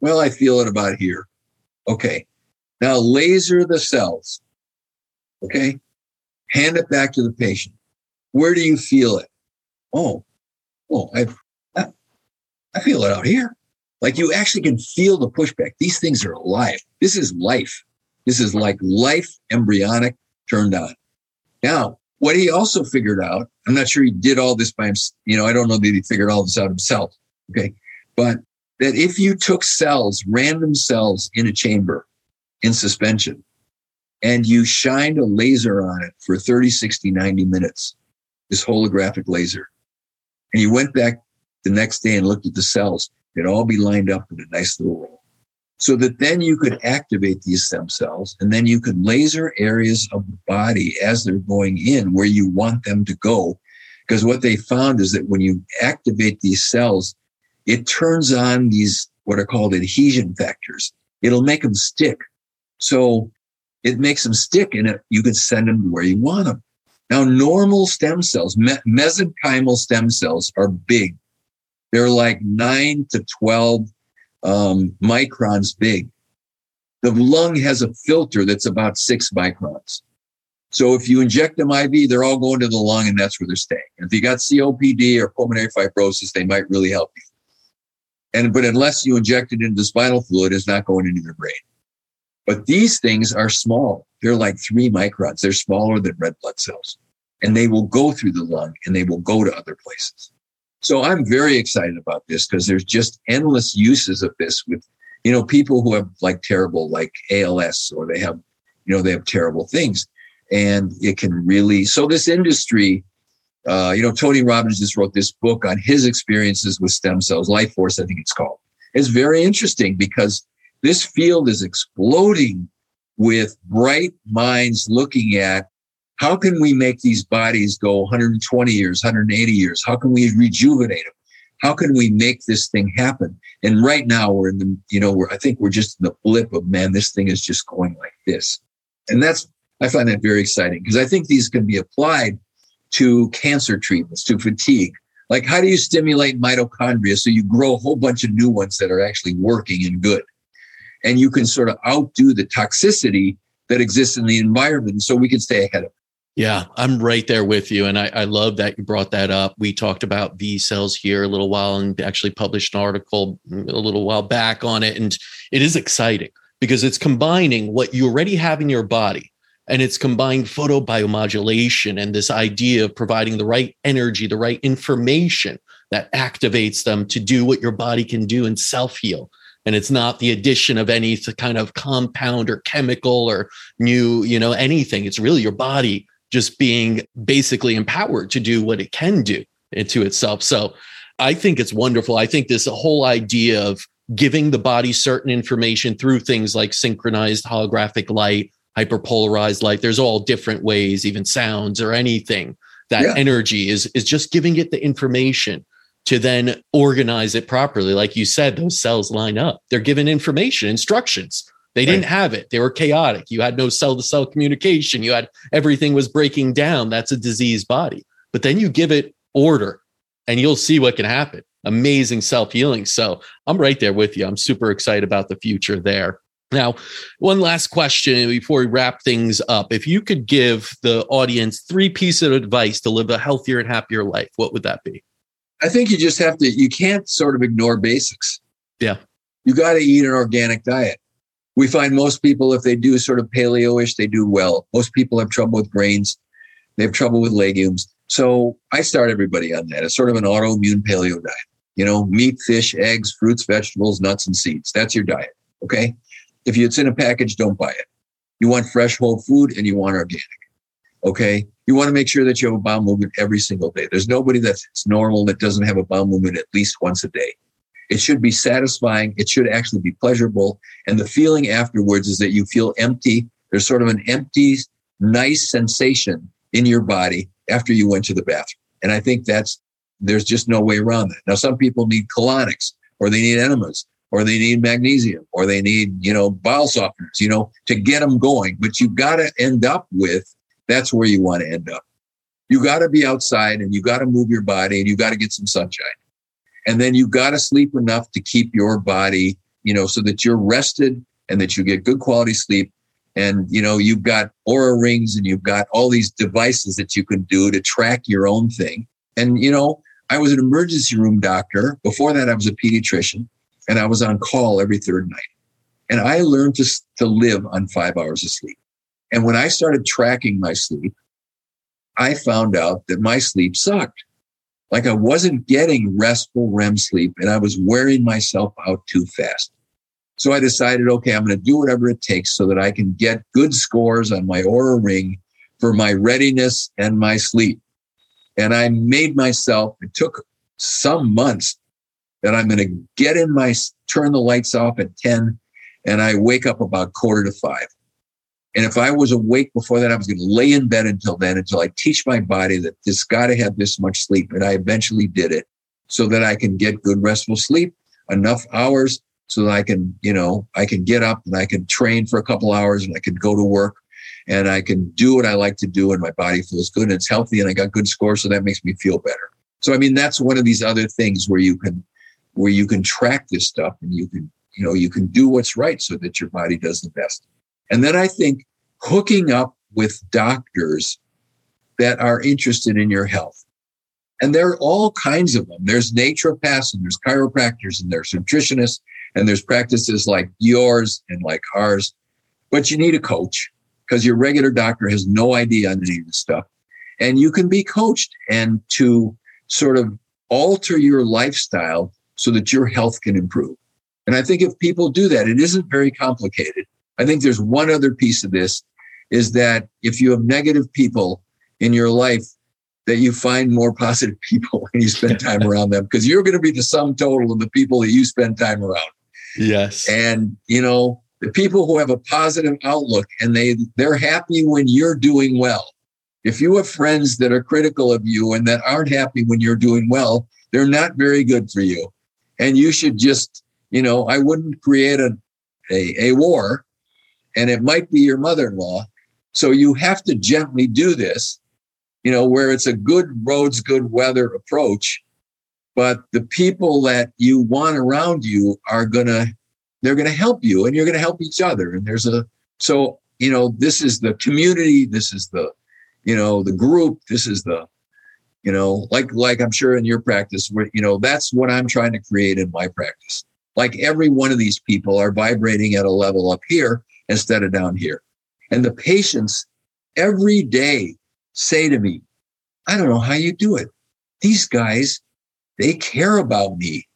Well, I feel it about here. Okay. Now laser the cells. Okay. Hand it back to the patient. Where do you feel it? Oh, I feel it out here. Like, you actually can feel the pushback. These things are alive. This is life. This is like life embryonic turned on. Now, what he also figured out, I'm not sure he did all this by himself. You know, I don't know that he figured all this out himself. Okay. But that if you took cells, random cells in a chamber in suspension, and you shined a laser on it for 30, 60, 90 minutes, this holographic laser, and you went back the next day and looked at the cells, they'd all be lined up in a nice little row. So that then you could activate these stem cells, and then you could laser areas of the body as they're going in where you want them to go. Because what they found is that when you activate these cells, it turns on these, what are called adhesion factors. It'll make them stick. So it makes them stick, and you can send them to where you want them. Now, normal stem cells, mesenchymal stem cells, are big. They're like 9 to 12 microns big. The lung has a filter that's about 6 microns. So if you inject them IV, they're all going to the lung, and that's where they're staying. If you got COPD or pulmonary fibrosis, they might really help you. But unless you inject it into the spinal fluid, it's not going into your brain. But these things are small. They're like 3 microns. They're smaller than red blood cells. And they will go through the lung, and they will go to other places. So I'm very excited about this because there's just endless uses of this with, you know, people who have like terrible, like ALS, or they have, you know, they have terrible things. And it can really, so this industry, you know, Tony Robbins just wrote this book on his experiences with stem cells, Life Force, I think it's called. It's very interesting because this field is exploding with bright minds looking at how can we make these bodies go 120 years, 180 years? How can we rejuvenate them? How can we make this thing happen? And right now we're in the, I think we're just in the blip of, man, this thing is just going like this. And I find that very exciting because I think these can be applied to cancer treatments, to fatigue. Like, how do you stimulate mitochondria so you grow a whole bunch of new ones that are actually working and good? And you can sort of outdo the toxicity that exists in the environment so we can stay ahead of it. Yeah, I'm right there with you. And I love that you brought that up. We talked about V cells here a little while and actually published an article a little while back on it. And it is exciting because it's combining what you already have in your body. And it's combined photobiomodulation and this idea of providing the right energy, the right information that activates them to do what your body can do and self-heal. And it's not the addition of any kind of compound or chemical or new, anything. It's really your body just being basically empowered to do what it can do to itself. So I think it's wonderful. I think this whole idea of giving the body certain information through things like synchronized holographic light, hyperpolarized light, there's all different ways, even sounds or anything, that energy is just giving it the information to then organize it properly. Like you said, those cells line up. They're given information, instructions. They didn't have it. They were chaotic. You had no cell-to-cell communication. You had everything was breaking down. That's a diseased body. But then you give it order and you'll see what can happen. Amazing self-healing. So I'm right there with you. I'm super excited about the future there. Now, one last question before we wrap things up. If you could give the audience three pieces of advice to live a healthier and happier life, what would that be? I think you just have to, you can't sort of ignore basics. Yeah. You got to eat an organic diet. We find most people, if they do sort of paleo-ish, they do well. Most people have trouble with grains. They have trouble with legumes. So I start everybody on that. It's sort of an autoimmune paleo diet. Meat, fish, eggs, fruits, vegetables, nuts, and seeds. That's your diet. Okay. If it's in a package, don't buy it. You want fresh whole food and you want organic. Okay. You want to make sure that you have a bowel movement every single day. There's nobody that's normal that doesn't have a bowel movement at least once a day. It should be satisfying. It should actually be pleasurable. And the feeling afterwards is that you feel empty. There's sort of an empty, nice sensation in your body after you went to the bathroom. And I think there's just no way around that. Now, some people need colonics, or they need enemas, or they need magnesium, or they need, bowel softeners, to get them going. But you've got to end up with, that's where you want to end up. You got to be outside and you got to move your body and you got to get some sunshine. And then you got to sleep enough to keep your body, so that you're rested and that you get good quality sleep. And, you've got Oura Rings and you've got all these devices that you can do to track your own thing. And, I was an emergency room doctor. Before that, I was a pediatrician. And I was on call every third night. And I learned to live on 5 hours of sleep. And when I started tracking my sleep, I found out that my sleep sucked. Like, I wasn't getting restful REM sleep and I was wearing myself out too fast. So I decided, okay, I'm going to do whatever it takes so that I can get good scores on my Oura Ring for my readiness and my sleep. And I made myself, it took some months, that I'm going to get in my, turn the lights off at 10 and I wake up about 4:45. And if I was awake before that, I was going to lay in bed until I teach my body that this got to have this much sleep. And I eventually did it so that I can get good restful sleep, enough hours so that I can, I can get up and I can train for a couple hours and I can go to work and I can do what I like to do and my body feels good and it's healthy and I got good scores. So that makes me feel better. So, I mean, that's one of these other things where you can track this stuff and you can do what's right so that your body does the best. And then I think hooking up with doctors that are interested in your health. And there are all kinds of them. There's naturopaths and there's chiropractors and there's nutritionists and there's practices like yours and like ours. But you need a coach because your regular doctor has no idea on any of this stuff. And you can be coached and to sort of alter your lifestyle so that your health can improve. And I think if people do that, it isn't very complicated. I think there's one other piece of this is that if you have negative people in your life, that you find more positive people and you spend time around them because you're going to be the sum total of the people that you spend time around. Yes. And, the people who have a positive outlook and they're happy when you're doing well. If you have friends that are critical of you and that aren't happy when you're doing well, They're not very good for you. And you should just, you know, I wouldn't create a war, and it might be your mother-in-law. So you have to gently do this, you know, where it's a good roads, good weather approach. But the people that you want around you are they're going to help you, and you're going to help each other. And so, you know, this is the community. This is the, you know, the group. This is the, you know, like I'm sure in your practice, where, you know, that's what I'm trying to create in my practice. Like every one of these people are vibrating at a level up here instead of down here. And the patients every day say to me, I don't know how you do it. These guys, they care about me.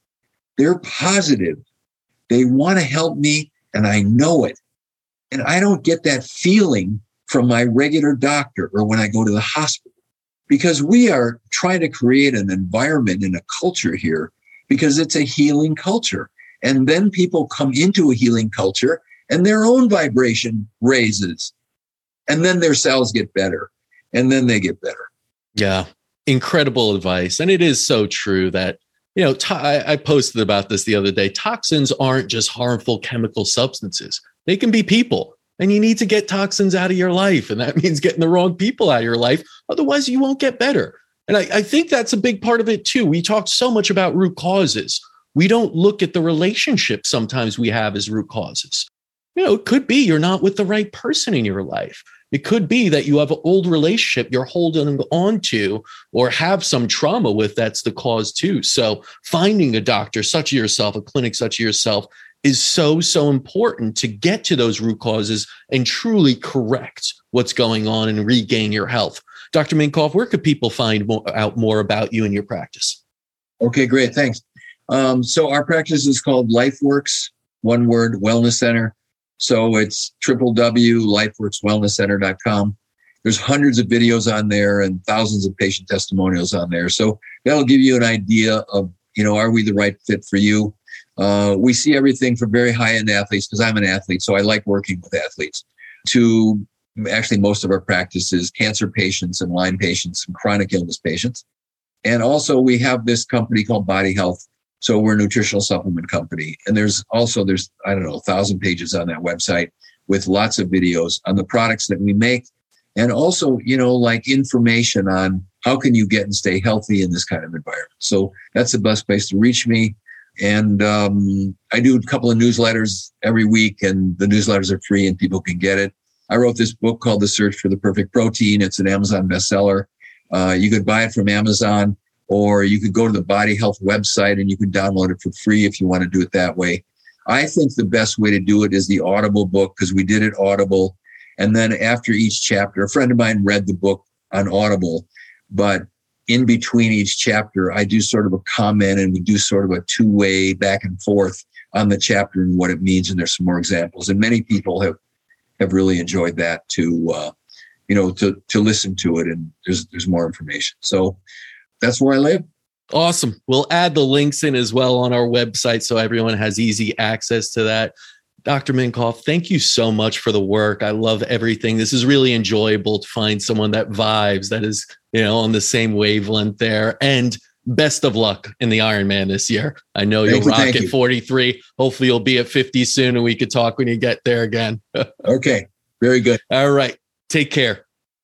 They're positive. They want to help me, and I know it. And I don't get that feeling from my regular doctor or when I go to the hospital, because we are trying to create an environment and a culture here, because it's a healing culture. And then people come into a healing culture and their own vibration raises, and then their cells get better, and then they get better. Yeah. Incredible advice. And it is so true that, you know, I posted about this the other day. Toxins aren't just harmful chemical substances. They can be people, and you need to get toxins out of your life. And that means getting the wrong people out of your life. Otherwise, you won't get better. And I think that's a big part of it too. We talk so much about root causes. We don't look at the relationship sometimes we have as root causes. You know, it could be you're not with the right person in your life. It could be that you have an old relationship you're holding on to, or have some trauma with. That's the cause too. So finding a doctor such as yourself, a clinic such as yourself, is so, so important to get to those root causes and truly correct what's going on and regain your health. Dr. Minkoff, where could people find out more about you and your practice? Okay, great. Thanks. So our practice is called LifeWorks, one word, Wellness Center. So it's www.lifeworkswellnesscenter.com. There's hundreds of videos on there and thousands of patient testimonials on there. So that'll give you an idea of, you know, are we the right fit for you? We see everything from very high-end athletes, because I'm an athlete, so I like working with athletes, to actually most of our practices, cancer patients and Lyme patients and chronic illness patients. And also we have this company called Body Health. So we're a nutritional supplement company. And there's, I don't know, 1,000 pages on that website with lots of videos on the products that we make. And also, you know, like information on how can you get and stay healthy in this kind of environment. So that's the best place to reach me. And I do a couple of newsletters every week, and the newsletters are free and people can get it. I wrote this book called The Search for the Perfect Protein. It's an Amazon bestseller. You could buy it from Amazon, or you could go to the Body Health website and you can download it for free if you want to do it that way. I think the best way to do it is the Audible book, because we did it Audible. And then after each chapter, a friend of mine read the book on Audible, but in between each chapter, I do sort of a comment, and we do sort of a two-way back and forth on the chapter and what it means. And there's some more examples. And many people have really enjoyed that to listen to it. And there's more information. So that's where I live. Awesome. We'll add the links in as well on our website, so everyone has easy access to that. Dr. Minkoff, thank you so much for the work. I love everything. This is really enjoyable to find someone that vibes, that is, you know, on the same wavelength there. And best of luck in the Ironman this year. I know you'll rock at 43. Hopefully you'll be at 50 soon, and we could talk when you get there again. Okay. Very good. All right. Take care.